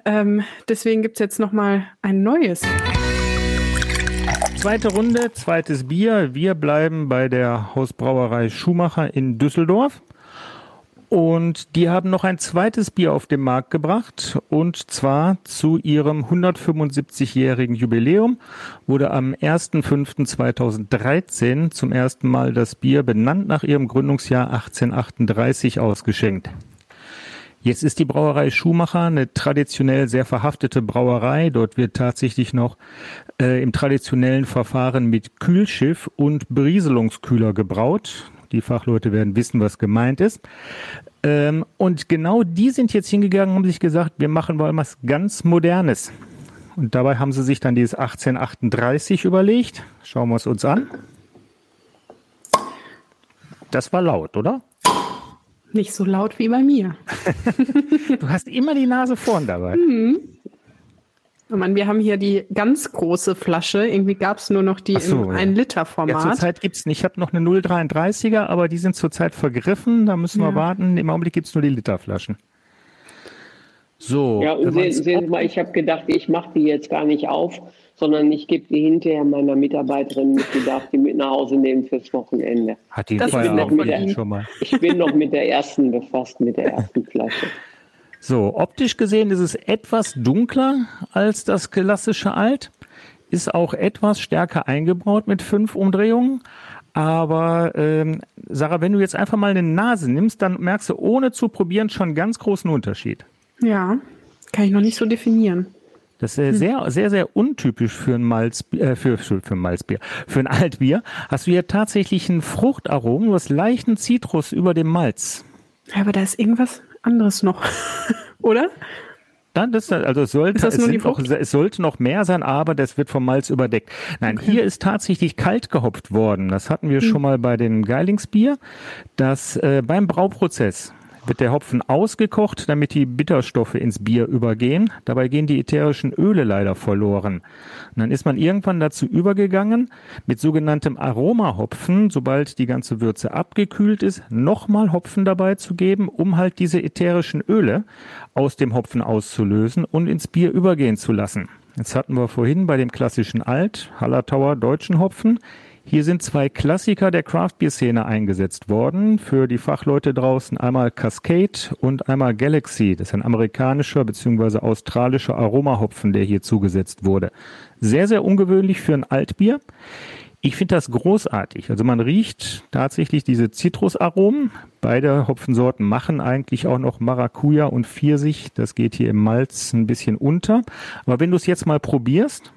Deswegen gibt es jetzt nochmal ein neues. Zweite Runde, zweites Bier. Wir bleiben bei der Hausbrauerei Schumacher in Düsseldorf. Und die haben noch ein zweites Bier auf den Markt gebracht. Und zwar zu ihrem 175-jährigen Jubiläum wurde am 1.5.2013 zum ersten Mal das Bier benannt nach ihrem Gründungsjahr 1838 ausgeschenkt. Jetzt ist die Brauerei Schumacher eine traditionell sehr verhaftete Brauerei. Dort wird tatsächlich noch im traditionellen Verfahren mit Kühlschiff und Berieselungskühler gebraut. Die Fachleute werden wissen, was gemeint ist. Und genau die sind jetzt hingegangen und haben sich gesagt, wir machen mal was ganz Modernes. Und dabei haben sie sich dann dieses 1838 überlegt. Schauen wir es uns an. Das war laut, oder? Nicht so laut wie bei mir. Du hast immer die Nase vorn dabei. Mhm. Oh Mann, wir haben hier die ganz große Flasche. Irgendwie gab es nur noch die im 1-Liter-Format. Ja, zurzeit gibt es nicht. Ich habe noch eine 0,33er, aber die sind zurzeit vergriffen. Da müssen wir warten. Im Augenblick gibt es nur die Literflaschen. So. Ja, und sehen Sie mal, ich habe gedacht, ich mache die jetzt gar nicht auf, sondern ich gebe die hinterher meiner Mitarbeiterin mit, die darf die mit nach Hause nehmen fürs Wochenende. Hat die schon mal. Ich bin noch mit der ersten befasst, mit der ersten Flasche. So, optisch gesehen ist es etwas dunkler als das klassische Alt, ist auch etwas stärker eingebraut mit 5 Umdrehungen. Aber Sarah, wenn du jetzt einfach mal eine Nase nimmst, dann merkst du ohne zu probieren schon einen ganz großen Unterschied. Ja, kann ich noch nicht so definieren. Das ist sehr, sehr, sehr untypisch für ein Altbier. Hast du hier tatsächlich ein Fruchtaromen, du hast leichten Zitrus über dem Malz. Ja, aber da ist irgendwas anderes noch, oder? Dann es sollte noch mehr sein, aber das wird vom Malz überdeckt. Nein, okay. Hier ist tatsächlich kalt gehopft worden. Das hatten wir schon mal bei dem Geilingsbier. Das beim Brauprozess wird der Hopfen ausgekocht, damit die Bitterstoffe ins Bier übergehen. Dabei gehen die ätherischen Öle leider verloren. Und dann ist man irgendwann dazu übergegangen, mit sogenanntem Aromahopfen, sobald die ganze Würze abgekühlt ist, nochmal Hopfen dabei zu geben, um halt diese ätherischen Öle aus dem Hopfen auszulösen und ins Bier übergehen zu lassen. Jetzt hatten wir vorhin bei dem klassischen Alt, Hallertauer deutschen Hopfen. Hier sind 2 Klassiker der Craft-Bier-Szene eingesetzt worden. Für die Fachleute draußen einmal Cascade und einmal Galaxy. Das ist ein amerikanischer bzw. australischer Aromahopfen, der hier zugesetzt wurde. Sehr, sehr ungewöhnlich für ein Altbier. Ich finde das großartig. Also man riecht tatsächlich diese Zitrusaromen. Beide Hopfensorten machen eigentlich auch noch Maracuja und Pfirsich. Das geht hier im Malz ein bisschen unter. Aber wenn du es jetzt mal probierst...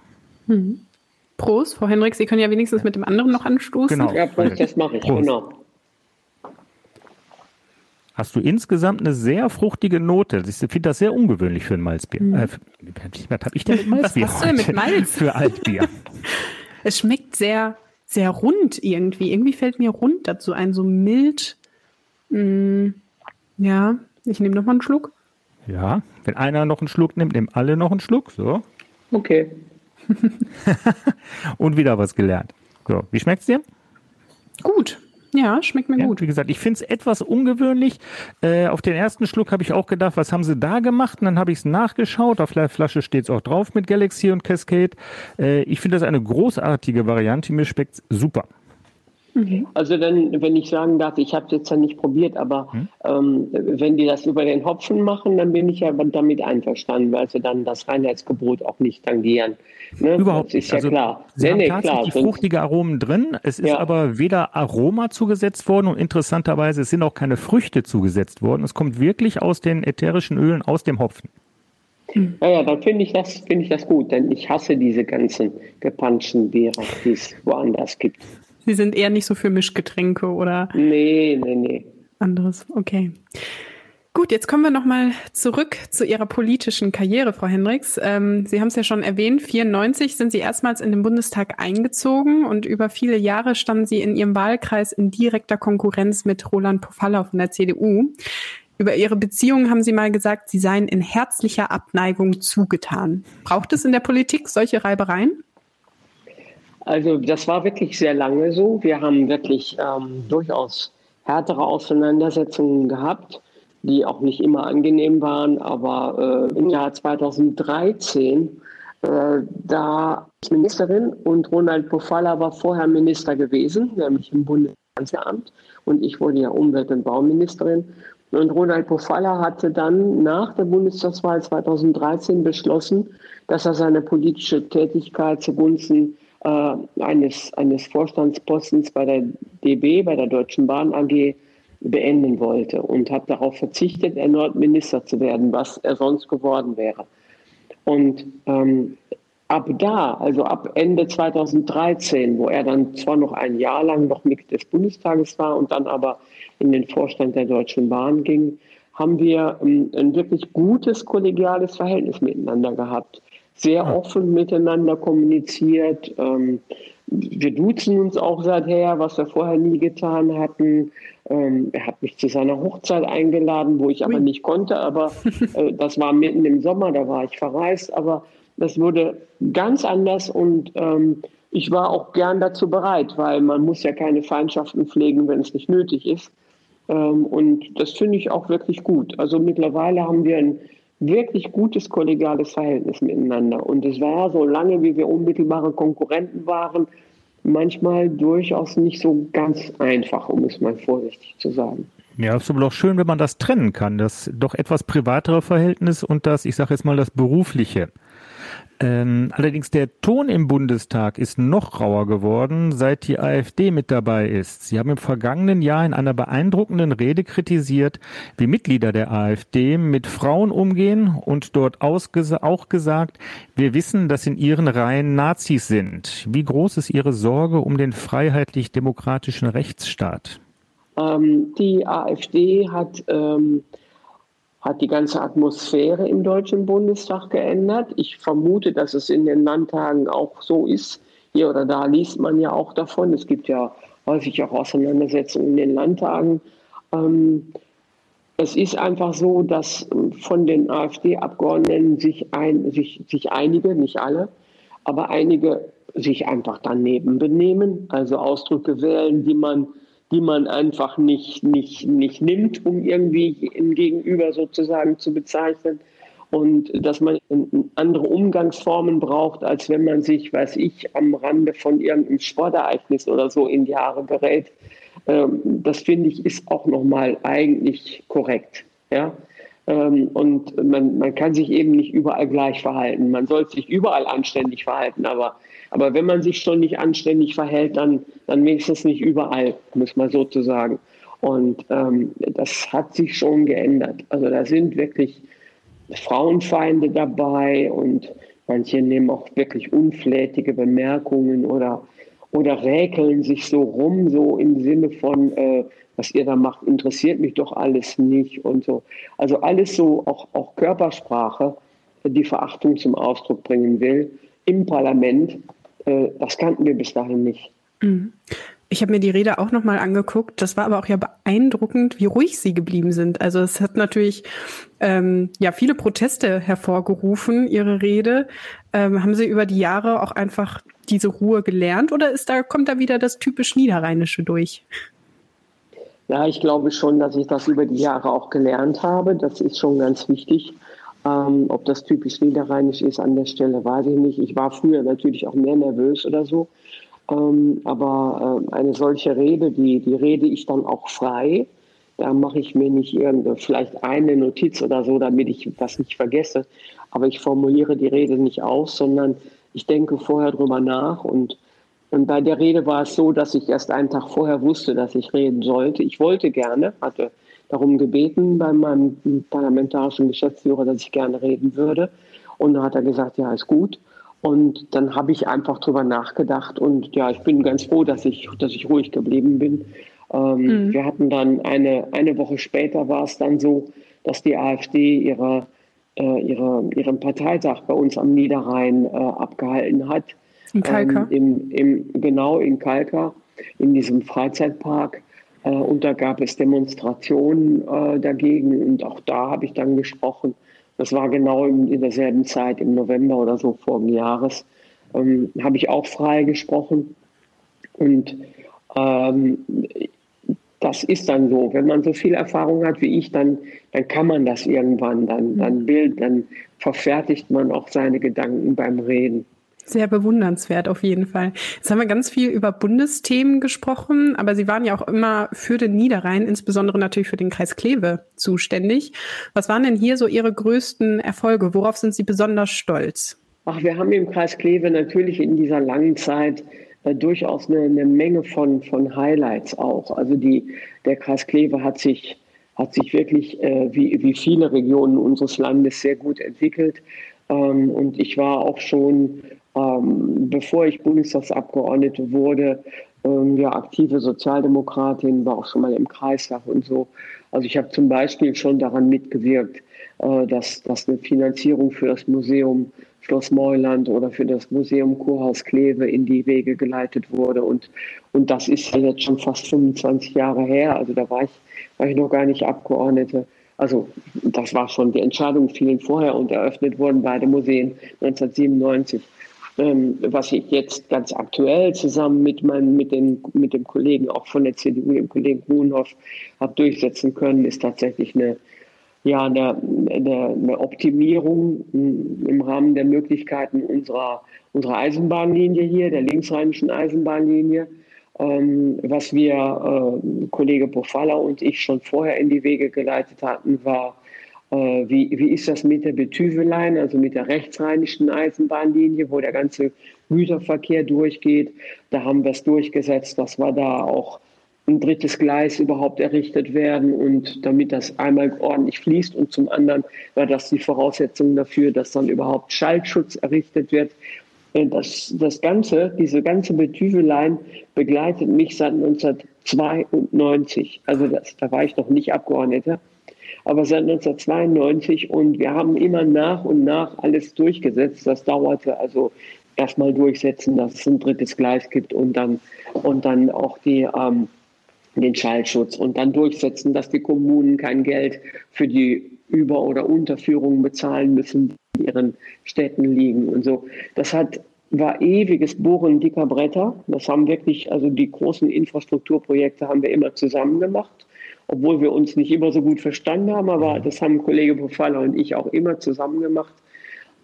Prost, Frau Hendricks, Sie können ja wenigstens mit dem anderen noch anstoßen. Genau. Ja, Prost, das mache ich, genau. Hast du insgesamt eine sehr fruchtige Note. Ich finde das sehr ungewöhnlich für ein Malzbier. Was habe ich denn mit Malzbier? Was hast du denn mit Malz? Für Altbier. Es schmeckt sehr, sehr rund irgendwie. Irgendwie fällt mir rund dazu ein, so mild. Ja, ich nehme nochmal einen Schluck. Ja, wenn einer noch einen Schluck nimmt, nehmen alle noch einen Schluck. So. Okay. Und wieder was gelernt. So, wie schmeckt's dir? Gut. Ja, schmeckt mir gut. Wie gesagt, ich finde es etwas ungewöhnlich. Auf den ersten Schluck habe ich auch gedacht, was haben sie da gemacht? Und dann habe ich es nachgeschaut. Auf der Flasche steht es auch drauf mit Galaxy und Cascade. Ich finde das eine großartige Variante. Mir schmeckt es super. Okay. Also dann, wenn ich sagen darf, ich habe es jetzt ja nicht probiert, aber wenn die das über den Hopfen machen, dann bin ich ja damit einverstanden, weil sie dann das Reinheitsgebot auch nicht tangieren. Ne? Überhaupt nicht. Also, ja, sie haben tatsächlich fruchtige Aromen drin. Es ist aber weder Aroma zugesetzt worden und interessanterweise es sind auch keine Früchte zugesetzt worden. Es kommt wirklich aus den ätherischen Ölen, aus dem Hopfen. Ja, dann finde ich das gut, denn ich hasse diese ganzen gepanschten Biere, die es woanders gibt. Sie sind eher nicht so für Mischgetränke oder nee. Anderes. Okay. Gut, jetzt kommen wir nochmal zurück zu Ihrer politischen Karriere, Frau Hendricks. Sie haben es ja schon erwähnt, 1994 sind Sie erstmals in den Bundestag eingezogen und über viele Jahre standen Sie in Ihrem Wahlkreis in direkter Konkurrenz mit Roland Pofalla von der CDU. Über Ihre Beziehungen haben Sie mal gesagt, Sie seien in herzlicher Abneigung zugetan. Braucht es in der Politik solche Reibereien? Also das war wirklich sehr lange so. Wir haben wirklich durchaus härtere Auseinandersetzungen gehabt, die auch nicht immer angenehm waren. Aber im Jahr 2013, da ist Ministerin und Roland Pofalla war vorher Minister gewesen, nämlich im Bundeskanzleramt. Und ich wurde ja Umwelt- und Bauministerin. Und Roland Pofalla hatte dann nach der Bundestagswahl 2013 beschlossen, dass er seine politische Tätigkeit zugunsten eines Vorstandspostens bei der DB, bei der Deutschen Bahn AG, beenden wollte und hat darauf verzichtet, erneut Minister zu werden, was er sonst geworden wäre. Und ab Ende 2013, wo er dann zwar noch ein Jahr lang noch Mitglied des Bundestages war und dann aber in den Vorstand der Deutschen Bahn ging, haben wir ein wirklich gutes kollegiales Verhältnis miteinander gehabt. Sehr offen miteinander kommuniziert. Wir duzen uns auch seither, was wir vorher nie getan hatten. Er hat mich zu seiner Hochzeit eingeladen, wo ich aber nicht konnte. Aber das war mitten im Sommer, da war ich verreist. Aber das wurde ganz anders und ich war auch gern dazu bereit, weil man muss ja keine Feindschaften pflegen, wenn es nicht nötig ist. Und das finde ich auch wirklich gut. Also mittlerweile haben wir ein wirklich gutes kollegiales Verhältnis miteinander. Und es war, so lange wie wir unmittelbare Konkurrenten waren, manchmal durchaus nicht so ganz einfach, um es mal vorsichtig zu sagen. Ja, es ist aber auch schön, wenn man das trennen kann, das doch etwas privatere Verhältnis und das, ich sage jetzt mal, das berufliche. Allerdings der Ton im Bundestag ist noch rauer geworden, seit die AfD mit dabei ist. Sie haben im vergangenen Jahr in einer beeindruckenden Rede kritisiert, wie Mitglieder der AfD mit Frauen umgehen und dort auch gesagt, wir wissen, dass in ihren Reihen Nazis sind. Wie groß ist Ihre Sorge um den freiheitlich-demokratischen Rechtsstaat? Die AfD hat die ganze Atmosphäre im Deutschen Bundestag geändert. Ich vermute, dass es in den Landtagen auch so ist. Hier oder da liest man ja auch davon. Es gibt ja häufig auch Auseinandersetzungen in den Landtagen. Es ist einfach so, dass von den AfD-Abgeordneten sich einige, nicht alle, aber einige sich einfach daneben benehmen, also Ausdrücke wählen, die man einfach nicht nimmt, um irgendwie ein Gegenüber sozusagen zu bezeichnen. Und dass man andere Umgangsformen braucht, als wenn man sich, weiß ich, am Rande von irgendeinem Sportereignis oder so in die Haare gerät. Das, finde ich, ist auch nochmal eigentlich korrekt. Ja? Und man kann sich eben nicht überall gleich verhalten. Man soll sich überall anständig verhalten, aber wenn man sich schon nicht anständig verhält, dann wenigstens nicht überall, muss man sozusagen. Und das hat sich schon geändert. Also da sind wirklich Frauenfeinde dabei und manche nehmen auch wirklich unflätige Bemerkungen oder räkeln sich so rum, so im Sinne von, was ihr da macht, interessiert mich doch alles nicht und so. Also alles so, auch Körpersprache, die Verachtung zum Ausdruck bringen will im Parlament. Das kannten wir bis dahin nicht. Ich habe mir die Rede auch nochmal angeguckt. Das war aber auch ja beeindruckend, wie ruhig sie geblieben sind. Also es hat natürlich viele Proteste hervorgerufen, ihre Rede. Haben Sie über die Jahre auch einfach diese Ruhe gelernt oder kommt da wieder das typisch Niederrheinische durch? Ja, ich glaube schon, dass ich das über die Jahre auch gelernt habe. Das ist schon ganz wichtig. Ob das typisch niederrheinisch ist an der Stelle, weiß ich nicht. Ich war früher natürlich auch mehr nervös oder so. Aber eine solche Rede, die rede ich dann auch frei. Da mache ich mir nicht vielleicht eine Notiz oder so, damit ich das nicht vergesse. Aber ich formuliere die Rede nicht aus, sondern ich denke vorher drüber nach. Und bei der Rede war es so, dass ich erst einen Tag vorher wusste, dass ich reden sollte. Ich wollte gerne, hatte darum gebeten bei meinem parlamentarischen Geschäftsführer, dass ich gerne reden würde. Und dann hat er gesagt, ja, ist gut. Und dann habe ich einfach drüber nachgedacht. Und ja, ich bin ganz froh, dass ich ruhig geblieben bin. Wir hatten dann eine Woche später war es dann so, dass die AfD ihren Parteitag bei uns am Niederrhein abgehalten hat. In Kalkar? Genau, in Kalkar, in diesem Freizeitpark. Und da gab es Demonstrationen dagegen und auch da habe ich dann gesprochen. Das war genau in derselben Zeit, im November oder so vorigen Jahres, habe ich auch frei gesprochen. Und Das ist dann so. Wenn man so viel Erfahrung hat wie ich, dann kann man das irgendwann. Dann verfertigt man auch seine Gedanken beim Reden. Sehr bewundernswert auf jeden Fall. Jetzt haben wir ganz viel über Bundesthemen gesprochen, aber Sie waren ja auch immer für den Niederrhein, insbesondere natürlich für den Kreis Kleve zuständig. Was waren denn hier so Ihre größten Erfolge? Worauf sind Sie besonders stolz? Ach, wir haben im Kreis Kleve natürlich in dieser langen Zeit durchaus eine Menge von Highlights auch. Also der Kreis Kleve hat sich wirklich wie viele Regionen unseres Landes sehr gut entwickelt. Und ich war auch schon, bevor ich Bundestagsabgeordnete wurde, ja aktive Sozialdemokratin, war auch schon mal im Kreistag und so. Also ich habe zum Beispiel schon daran mitgewirkt, dass eine Finanzierung für das Museum Schloss Moyland oder für das Museum Kurhaus Kleve in die Wege geleitet wurde. Und das ist ja jetzt schon fast 25 Jahre her. Also da war ich noch gar nicht Abgeordnete. Also das war schon, die Entscheidungen fielen vorher und eröffnet wurden beide Museen 1997. Was ich jetzt ganz aktuell zusammen mit dem Kollegen, auch von der CDU, dem Kollegen Kuhnhoff, habe durchsetzen können, ist tatsächlich eine Optimierung im Rahmen der Möglichkeiten unserer Eisenbahnlinie hier, der linksrheinischen Eisenbahnlinie, was wir, Kollege Pofalla und ich, schon vorher in die Wege geleitet hatten, war, wie ist das mit der Betuwe-Linie, also mit der rechtsrheinischen Eisenbahnlinie, wo der ganze Güterverkehr durchgeht. Da haben wir es durchgesetzt, dass wir da auch ein drittes Gleis überhaupt errichtet werden, und damit das einmal ordentlich fließt, und zum anderen war das die Voraussetzung dafür, dass dann überhaupt Schallschutz errichtet wird. Diese ganze Betuwe-Linie begleitet mich seit 1992. Also da war ich noch nicht Abgeordneter, aber seit 1992, und wir haben immer nach und nach alles durchgesetzt. Das dauerte also erstmal durchsetzen, dass es ein drittes Gleis gibt, und dann auch den Schallschutz, und dann durchsetzen, dass die Kommunen kein Geld für die Über- oder Unterführungen bezahlen müssen, die in ihren Städten liegen und so. Das war ewiges Bohren dicker Bretter. Das haben wirklich, also die großen Infrastrukturprojekte haben wir immer zusammen gemacht, obwohl wir uns nicht immer so gut verstanden haben, aber das haben Kollege Pofalla und ich auch immer zusammen gemacht.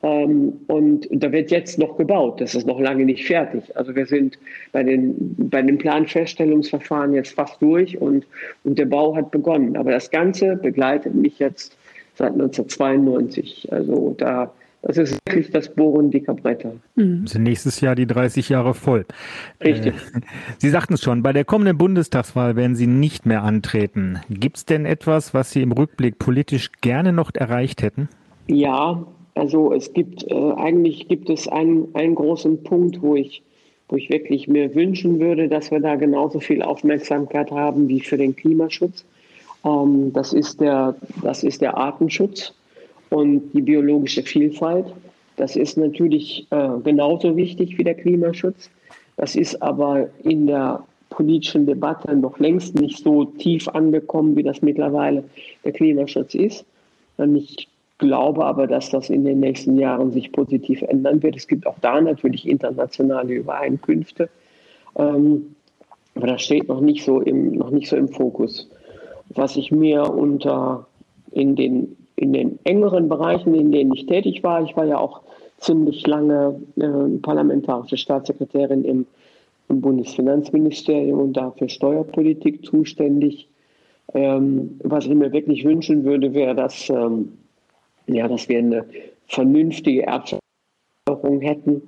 Und da wird jetzt noch gebaut. Das ist noch lange nicht fertig. Also wir sind bei den Planfeststellungsverfahren jetzt fast durch, und der Bau hat begonnen. Aber das Ganze begleitet mich jetzt seit 1992. Also das ist wirklich das Bohren dicker Bretter. Mhm. Sind nächstes Jahr die 30 Jahre voll. Richtig. Sie sagten es schon, bei der kommenden Bundestagswahl werden Sie nicht mehr antreten. Gibt es denn etwas, was Sie im Rückblick politisch gerne noch erreicht hätten? Ja. Also es gibt eigentlich gibt es einen großen Punkt, wo ich wirklich mir wünschen würde, dass wir da genauso viel Aufmerksamkeit haben wie für den Klimaschutz. Das ist der Artenschutz und die biologische Vielfalt. Das ist natürlich genauso wichtig wie der Klimaschutz. Das ist aber in der politischen Debatte noch längst nicht so tief angekommen, wie das mittlerweile der Klimaschutz ist. Ich glaube aber, dass das in den nächsten Jahren sich positiv ändern wird. Es gibt auch da natürlich internationale Übereinkünfte, aber das steht noch nicht so im Fokus. Was ich mir in den engeren Bereichen, in denen ich tätig war, ich war ja auch ziemlich lange parlamentarische Staatssekretärin im Bundesfinanzministerium und dafür Steuerpolitik zuständig. Was ich mir wirklich wünschen würde, wäre, dass wir eine vernünftige Erbschaftssteuerung hätten,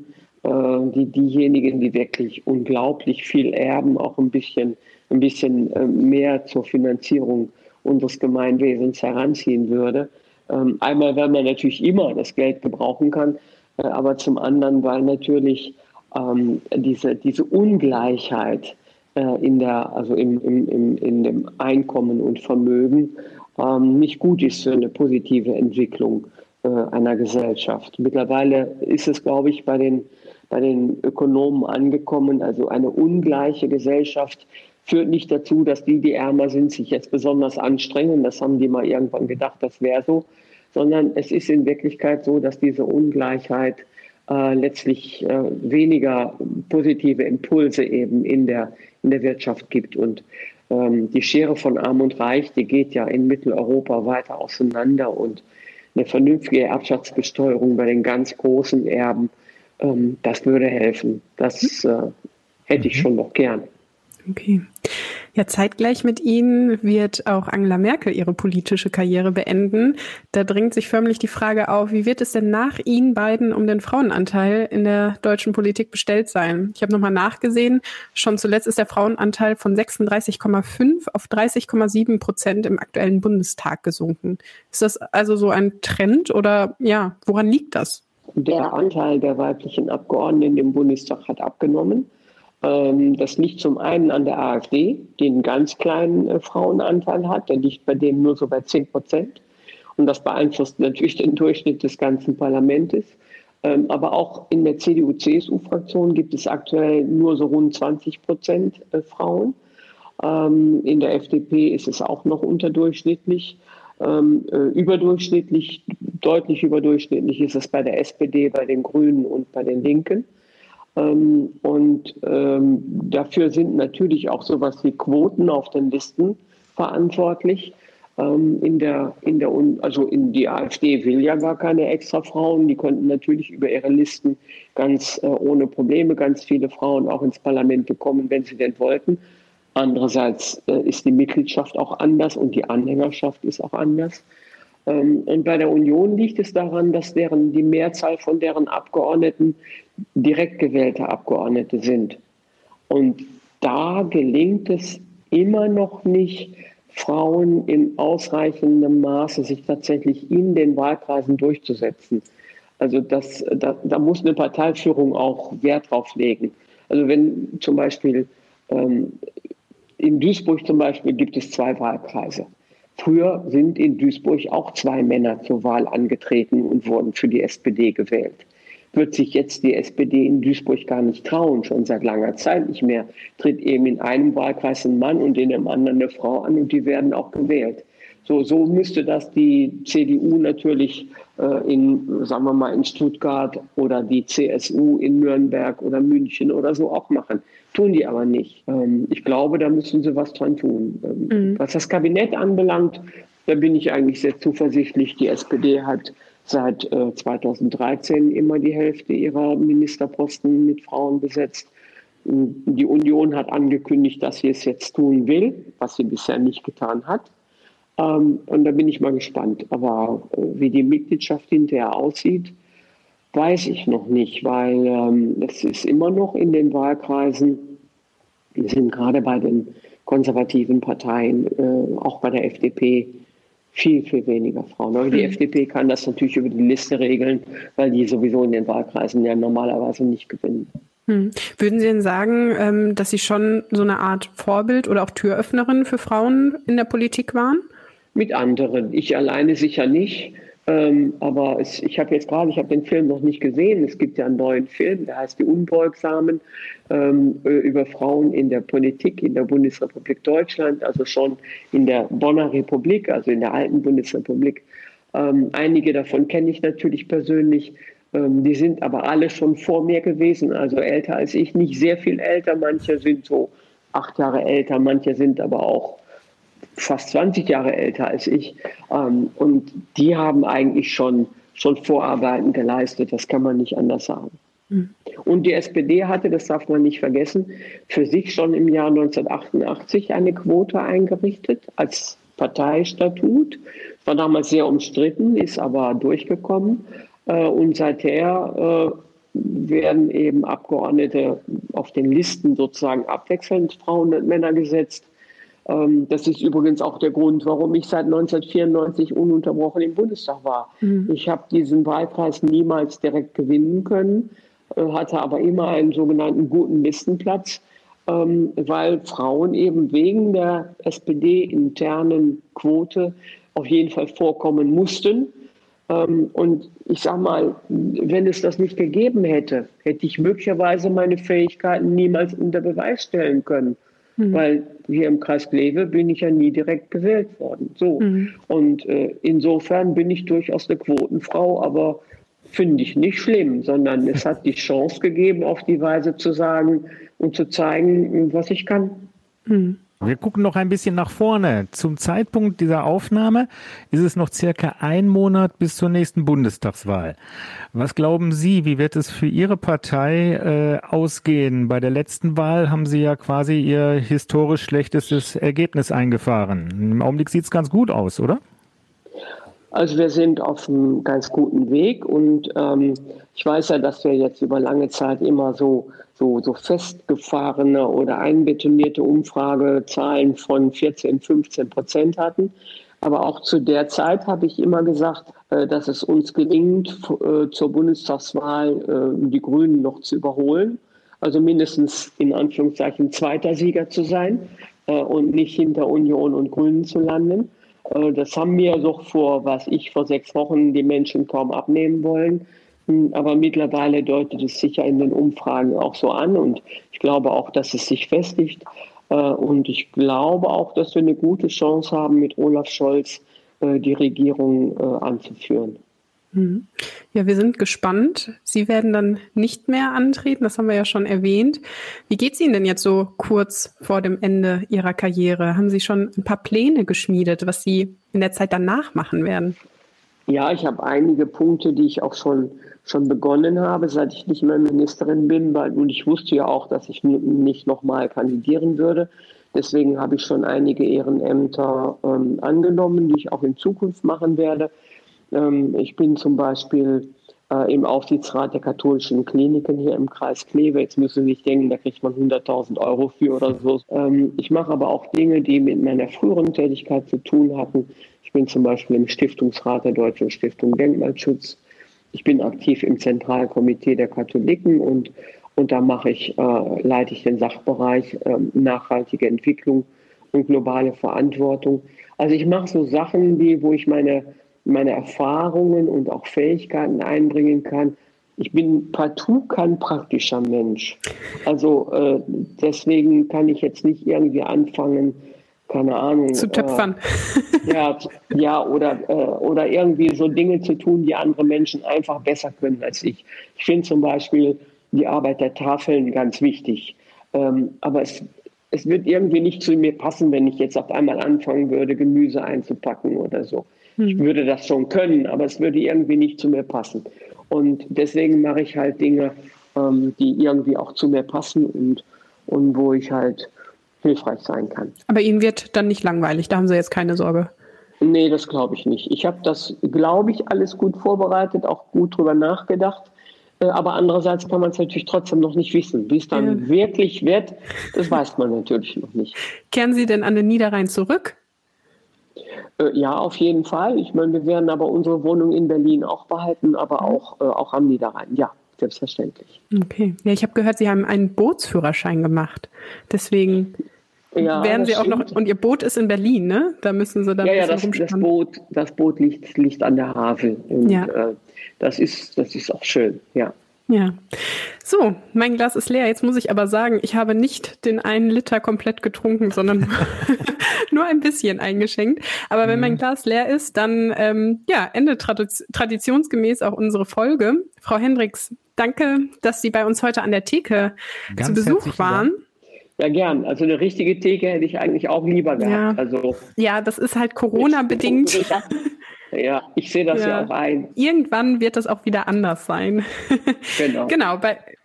die diejenigen, die wirklich unglaublich viel erben, auch ein bisschen mehr zur Finanzierung unseres Gemeinwesens heranziehen würde. Einmal, weil man natürlich immer das Geld gebrauchen kann, aber zum anderen, weil natürlich diese Ungleichheit in dem Einkommen und Vermögen nicht gut ist für eine positive Entwicklung einer Gesellschaft. Mittlerweile ist es, glaube ich, bei den Ökonomen angekommen. Also eine ungleiche Gesellschaft führt nicht dazu, dass die ärmer sind, sich jetzt besonders anstrengen. Das haben die mal irgendwann gedacht, das wäre so. Sondern es ist in Wirklichkeit so, dass diese Ungleichheit letztlich weniger positive Impulse eben in der Wirtschaft gibt. Und Die Schere von Arm und Reich, die geht ja in Mitteleuropa weiter auseinander, und eine vernünftige Erbschaftsbesteuerung bei den ganz großen Erben, das würde helfen. Das hätte ich schon noch gern. Okay. Ja, zeitgleich mit Ihnen wird auch Angela Merkel ihre politische Karriere beenden. Da dringt sich förmlich die Frage auf, wie wird es denn nach Ihnen beiden um den Frauenanteil in der deutschen Politik bestellt sein? Ich habe nochmal nachgesehen, schon zuletzt ist der Frauenanteil von 36,5 auf 30,7% im aktuellen Bundestag gesunken. Ist das also so ein Trend oder ja, woran liegt das? Der Anteil der weiblichen Abgeordneten im Bundestag hat abgenommen. Das liegt zum einen an der AfD, die einen ganz kleinen Frauenanteil hat. Der liegt bei denen nur so bei 10%. Und das beeinflusst natürlich den Durchschnitt des ganzen Parlamentes. Aber auch in der CDU-CSU-Fraktion gibt es aktuell nur so rund 20% Frauen. In der FDP ist es auch noch unterdurchschnittlich. Überdurchschnittlich, deutlich überdurchschnittlich ist es bei der SPD, bei den Grünen und bei den Linken. Und dafür sind natürlich auch sowas wie Quoten auf den Listen verantwortlich. Also in die AfD will ja gar keine extra Frauen. Die könnten natürlich über ihre Listen ganz ohne Probleme ganz viele Frauen auch ins Parlament bekommen, wenn sie denn wollten. Andererseits ist die Mitgliedschaft auch anders und die Anhängerschaft ist auch anders. Und bei der Union liegt es daran, dass die Mehrzahl von deren Abgeordneten direkt gewählte Abgeordnete sind. Und da gelingt es immer noch nicht, Frauen in ausreichendem Maße sich tatsächlich in den Wahlkreisen durchzusetzen. Also da muss eine Parteiführung auch Wert drauf legen. Also wenn zum Beispiel in Duisburg zum Beispiel gibt es 2 Wahlkreise. Früher sind in Duisburg auch 2 Männer zur Wahl angetreten und wurden für die SPD gewählt. Wird sich jetzt die SPD in Duisburg gar nicht trauen, schon seit langer Zeit nicht mehr. Tritt eben in einem Wahlkreis ein Mann und in dem anderen eine Frau an und die werden auch gewählt. So müsste das die CDU natürlich in Stuttgart oder die CSU in Nürnberg oder München oder so auch machen. Tun die aber nicht. Ich glaube, da müssen sie was dran tun. Was das Kabinett anbelangt, da bin ich eigentlich sehr zuversichtlich. Die SPD hat seit 2013 immer die Hälfte ihrer Ministerposten mit Frauen besetzt. Die Union hat angekündigt, dass sie es jetzt tun will, was sie bisher nicht getan hat. Und da bin ich mal gespannt. Aber wie die Mitgliedschaft hinterher aussieht, weiß ich noch nicht, weil es ist immer noch in den Wahlkreisen, wir sind gerade bei den konservativen Parteien, auch bei der FDP, viel, viel weniger Frauen. Aber die FDP kann das natürlich über die Liste regeln, weil die sowieso in den Wahlkreisen ja normalerweise nicht gewinnen. Würden Sie denn sagen, dass Sie schon so eine Art Vorbild oder auch Türöffnerin für Frauen in der Politik waren? Mit anderen. Ich alleine sicher nicht. Aber ich habe den Film noch nicht gesehen. Es gibt ja einen neuen Film, der heißt Die Unbeugsamen, über Frauen in der Politik, in der Bundesrepublik Deutschland, also schon in der Bonner Republik, also in der alten Bundesrepublik. Einige davon kenne ich natürlich persönlich. Die sind aber alle schon vor mir gewesen, also älter als ich, nicht sehr viel älter. Manche sind so 8 Jahre älter, manche sind aber auch fast 20 Jahre älter als ich. Und die haben eigentlich schon Vorarbeiten geleistet, das kann man nicht anders sagen. Und die SPD hatte, das darf man nicht vergessen, für sich schon im Jahr 1988 eine Quote eingerichtet als Parteistatut. War damals sehr umstritten, ist aber durchgekommen. Und seither werden eben Abgeordnete auf den Listen sozusagen abwechselnd Frauen und Männer gesetzt. Das ist übrigens auch der Grund, warum ich seit 1994 ununterbrochen im Bundestag war. Ich habe diesen Wahlkreis niemals direkt gewinnen können, hatte aber immer einen sogenannten guten Listenplatz, weil Frauen eben wegen der SPD-internen Quote auf jeden Fall vorkommen mussten. Und ich sage mal, wenn es das nicht gegeben hätte, hätte ich möglicherweise meine Fähigkeiten niemals unter Beweis stellen können. Weil hier im Kreis Kleve bin ich ja nie direkt gewählt worden. So. Und insofern bin ich durchaus eine Quotenfrau, aber finde ich nicht schlimm, sondern es hat die Chance gegeben, auf die Weise zu sagen und zu zeigen, was ich kann. Wir gucken noch ein bisschen nach vorne. Zum Zeitpunkt dieser Aufnahme ist es noch circa ein Monat bis zur nächsten Bundestagswahl. Was glauben Sie, wie wird es für Ihre Partei ausgehen? Bei der letzten Wahl haben Sie ja quasi Ihr historisch schlechtestes Ergebnis eingefahren. Im Augenblick sieht es ganz gut aus, oder? Also wir sind auf einem ganz guten Weg und ich weiß ja, dass wir jetzt über lange Zeit immer so festgefahrene oder einbetonierte Umfragezahlen von 14-15% hatten. Aber auch zu der Zeit habe ich immer gesagt, dass es uns gelingt, zur Bundestagswahl die Grünen noch zu überholen. Also mindestens in Anführungszeichen zweiter Sieger zu sein und nicht hinter Union und Grünen zu landen. Das haben mir doch vor 6 Wochen die Menschen kaum abnehmen wollen. Aber mittlerweile deutet es sich ja in den Umfragen auch so an. Und ich glaube auch, dass es sich festigt. Und ich glaube auch, dass wir eine gute Chance haben, mit Olaf Scholz die Regierung anzuführen. Ja, wir sind gespannt. Sie werden dann nicht mehr antreten, das haben wir ja schon erwähnt. Wie geht es Ihnen denn jetzt so kurz vor dem Ende Ihrer Karriere? Haben Sie schon ein paar Pläne geschmiedet, was Sie in der Zeit danach machen werden? Ja, ich habe einige Punkte, die ich auch schon begonnen habe, seit ich nicht mehr Ministerin bin. Und ich wusste ja auch, dass ich nicht nochmal kandidieren würde. Deswegen habe ich schon einige Ehrenämter angenommen, die ich auch in Zukunft machen werde. Ich bin zum Beispiel im Aufsichtsrat der katholischen Kliniken hier im Kreis Kleve. Jetzt müssen Sie nicht denken, da kriegt man 100.000 Euro für oder so. Ich mache aber auch Dinge, die mit meiner früheren Tätigkeit zu tun hatten. Ich bin zum Beispiel im Stiftungsrat der Deutschen Stiftung Denkmalschutz. Ich bin aktiv im Zentralkomitee der Katholiken und da leite ich den Sachbereich nachhaltige Entwicklung und globale Verantwortung. Also ich mache so Sachen, wo ich meine Erfahrungen und auch Fähigkeiten einbringen kann. Ich bin partout kein praktischer Mensch. Also deswegen kann ich jetzt nicht irgendwie anfangen, keine Ahnung. Zu töpfern. Oder irgendwie so Dinge zu tun, die andere Menschen einfach besser können als ich. Ich finde zum Beispiel die Arbeit der Tafeln ganz wichtig. Aber es wird irgendwie nicht zu mir passen, wenn ich jetzt auf einmal anfangen würde, Gemüse einzupacken oder so. Ich würde das schon können, aber es würde irgendwie nicht zu mir passen. Und deswegen mache ich halt Dinge, die irgendwie auch zu mir passen und wo ich halt hilfreich sein kann. Aber Ihnen wird dann nicht langweilig, da haben Sie jetzt keine Sorge? Nee, das glaube ich nicht. Ich habe das, glaube ich, alles gut vorbereitet, auch gut drüber nachgedacht. Aber andererseits kann man es natürlich trotzdem noch nicht wissen. Wie es dann wirklich wird, das weiß man natürlich noch nicht. Kehren Sie denn an den Niederrhein zurück? Ja, auf jeden Fall. Ich meine, wir werden aber unsere Wohnung in Berlin auch behalten, aber auch am Niederrhein. Ja, selbstverständlich. Okay. Ja, ich habe gehört, Sie haben einen Bootsführerschein gemacht. Deswegen werden Sie auch noch... Und Ihr Boot ist in Berlin, ne? Da müssen Sie dann das Boot liegt an der Havel. Und das ist auch schön, ja. Ja, so, mein Glas ist leer. Jetzt muss ich aber sagen, ich habe nicht den 1 Liter komplett getrunken, sondern nur ein bisschen eingeschenkt. Aber wenn mein Glas leer ist, dann endet traditionsgemäß auch unsere Folge. Frau Hendricks, danke, dass Sie bei uns heute an der Theke zu Besuch waren. Ja, gern. Also eine richtige Theke hätte ich eigentlich auch lieber gehabt. Ja, das ist halt Corona-bedingt. Ja, ich sehe das ja auch ein. Irgendwann wird das auch wieder anders sein. Genau. Genau,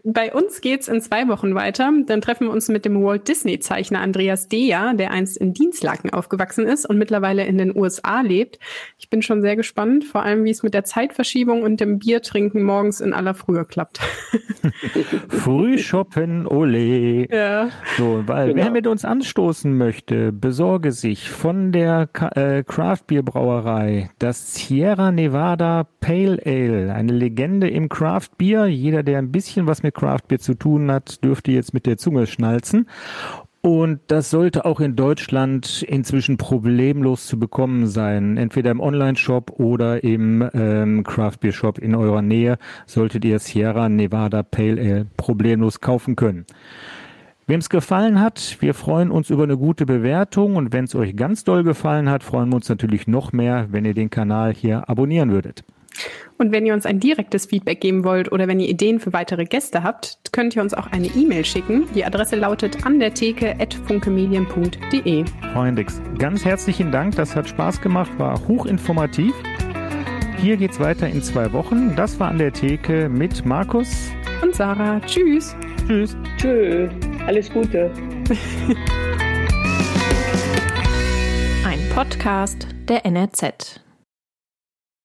bei uns geht's in 2 Wochen weiter. Dann treffen wir uns mit dem Walt Disney-Zeichner Andreas Dea, der einst in Dinslaken aufgewachsen ist und mittlerweile in den USA lebt. Ich bin schon sehr gespannt, vor allem wie es mit der Zeitverschiebung und dem Biertrinken morgens in aller Frühe klappt. Frühshoppen, ole. Ja. So, wer mit uns anstoßen möchte, besorge sich von der Craft-Bier-Brauerei das Sierra Nevada Pale Ale, eine Legende im Craft Beer. Jeder, der ein bisschen was mit Craft Beer zu tun hat, dürfte jetzt mit der Zunge schnalzen. Und das sollte auch in Deutschland inzwischen problemlos zu bekommen sein. Entweder im Online-Shop oder im Craft Beer Shop in eurer Nähe solltet ihr Sierra Nevada Pale Ale problemlos kaufen können. Wem es gefallen hat, wir freuen uns über eine gute Bewertung und wenn es euch ganz doll gefallen hat, freuen wir uns natürlich noch mehr, wenn ihr den Kanal hier abonnieren würdet. Und wenn ihr uns ein direktes Feedback geben wollt oder wenn ihr Ideen für weitere Gäste habt, könnt ihr uns auch eine E-Mail schicken. Die Adresse lautet andertheke@funkemedien.de. Frau Hendricks, ganz herzlichen Dank. Das hat Spaß gemacht, war hochinformativ. Hier geht's weiter in 2 Wochen. Das war an der Theke mit Markus und Sarah. Tschüss. Tschüss. Tschö. Alles Gute. Ein Podcast der NRZ.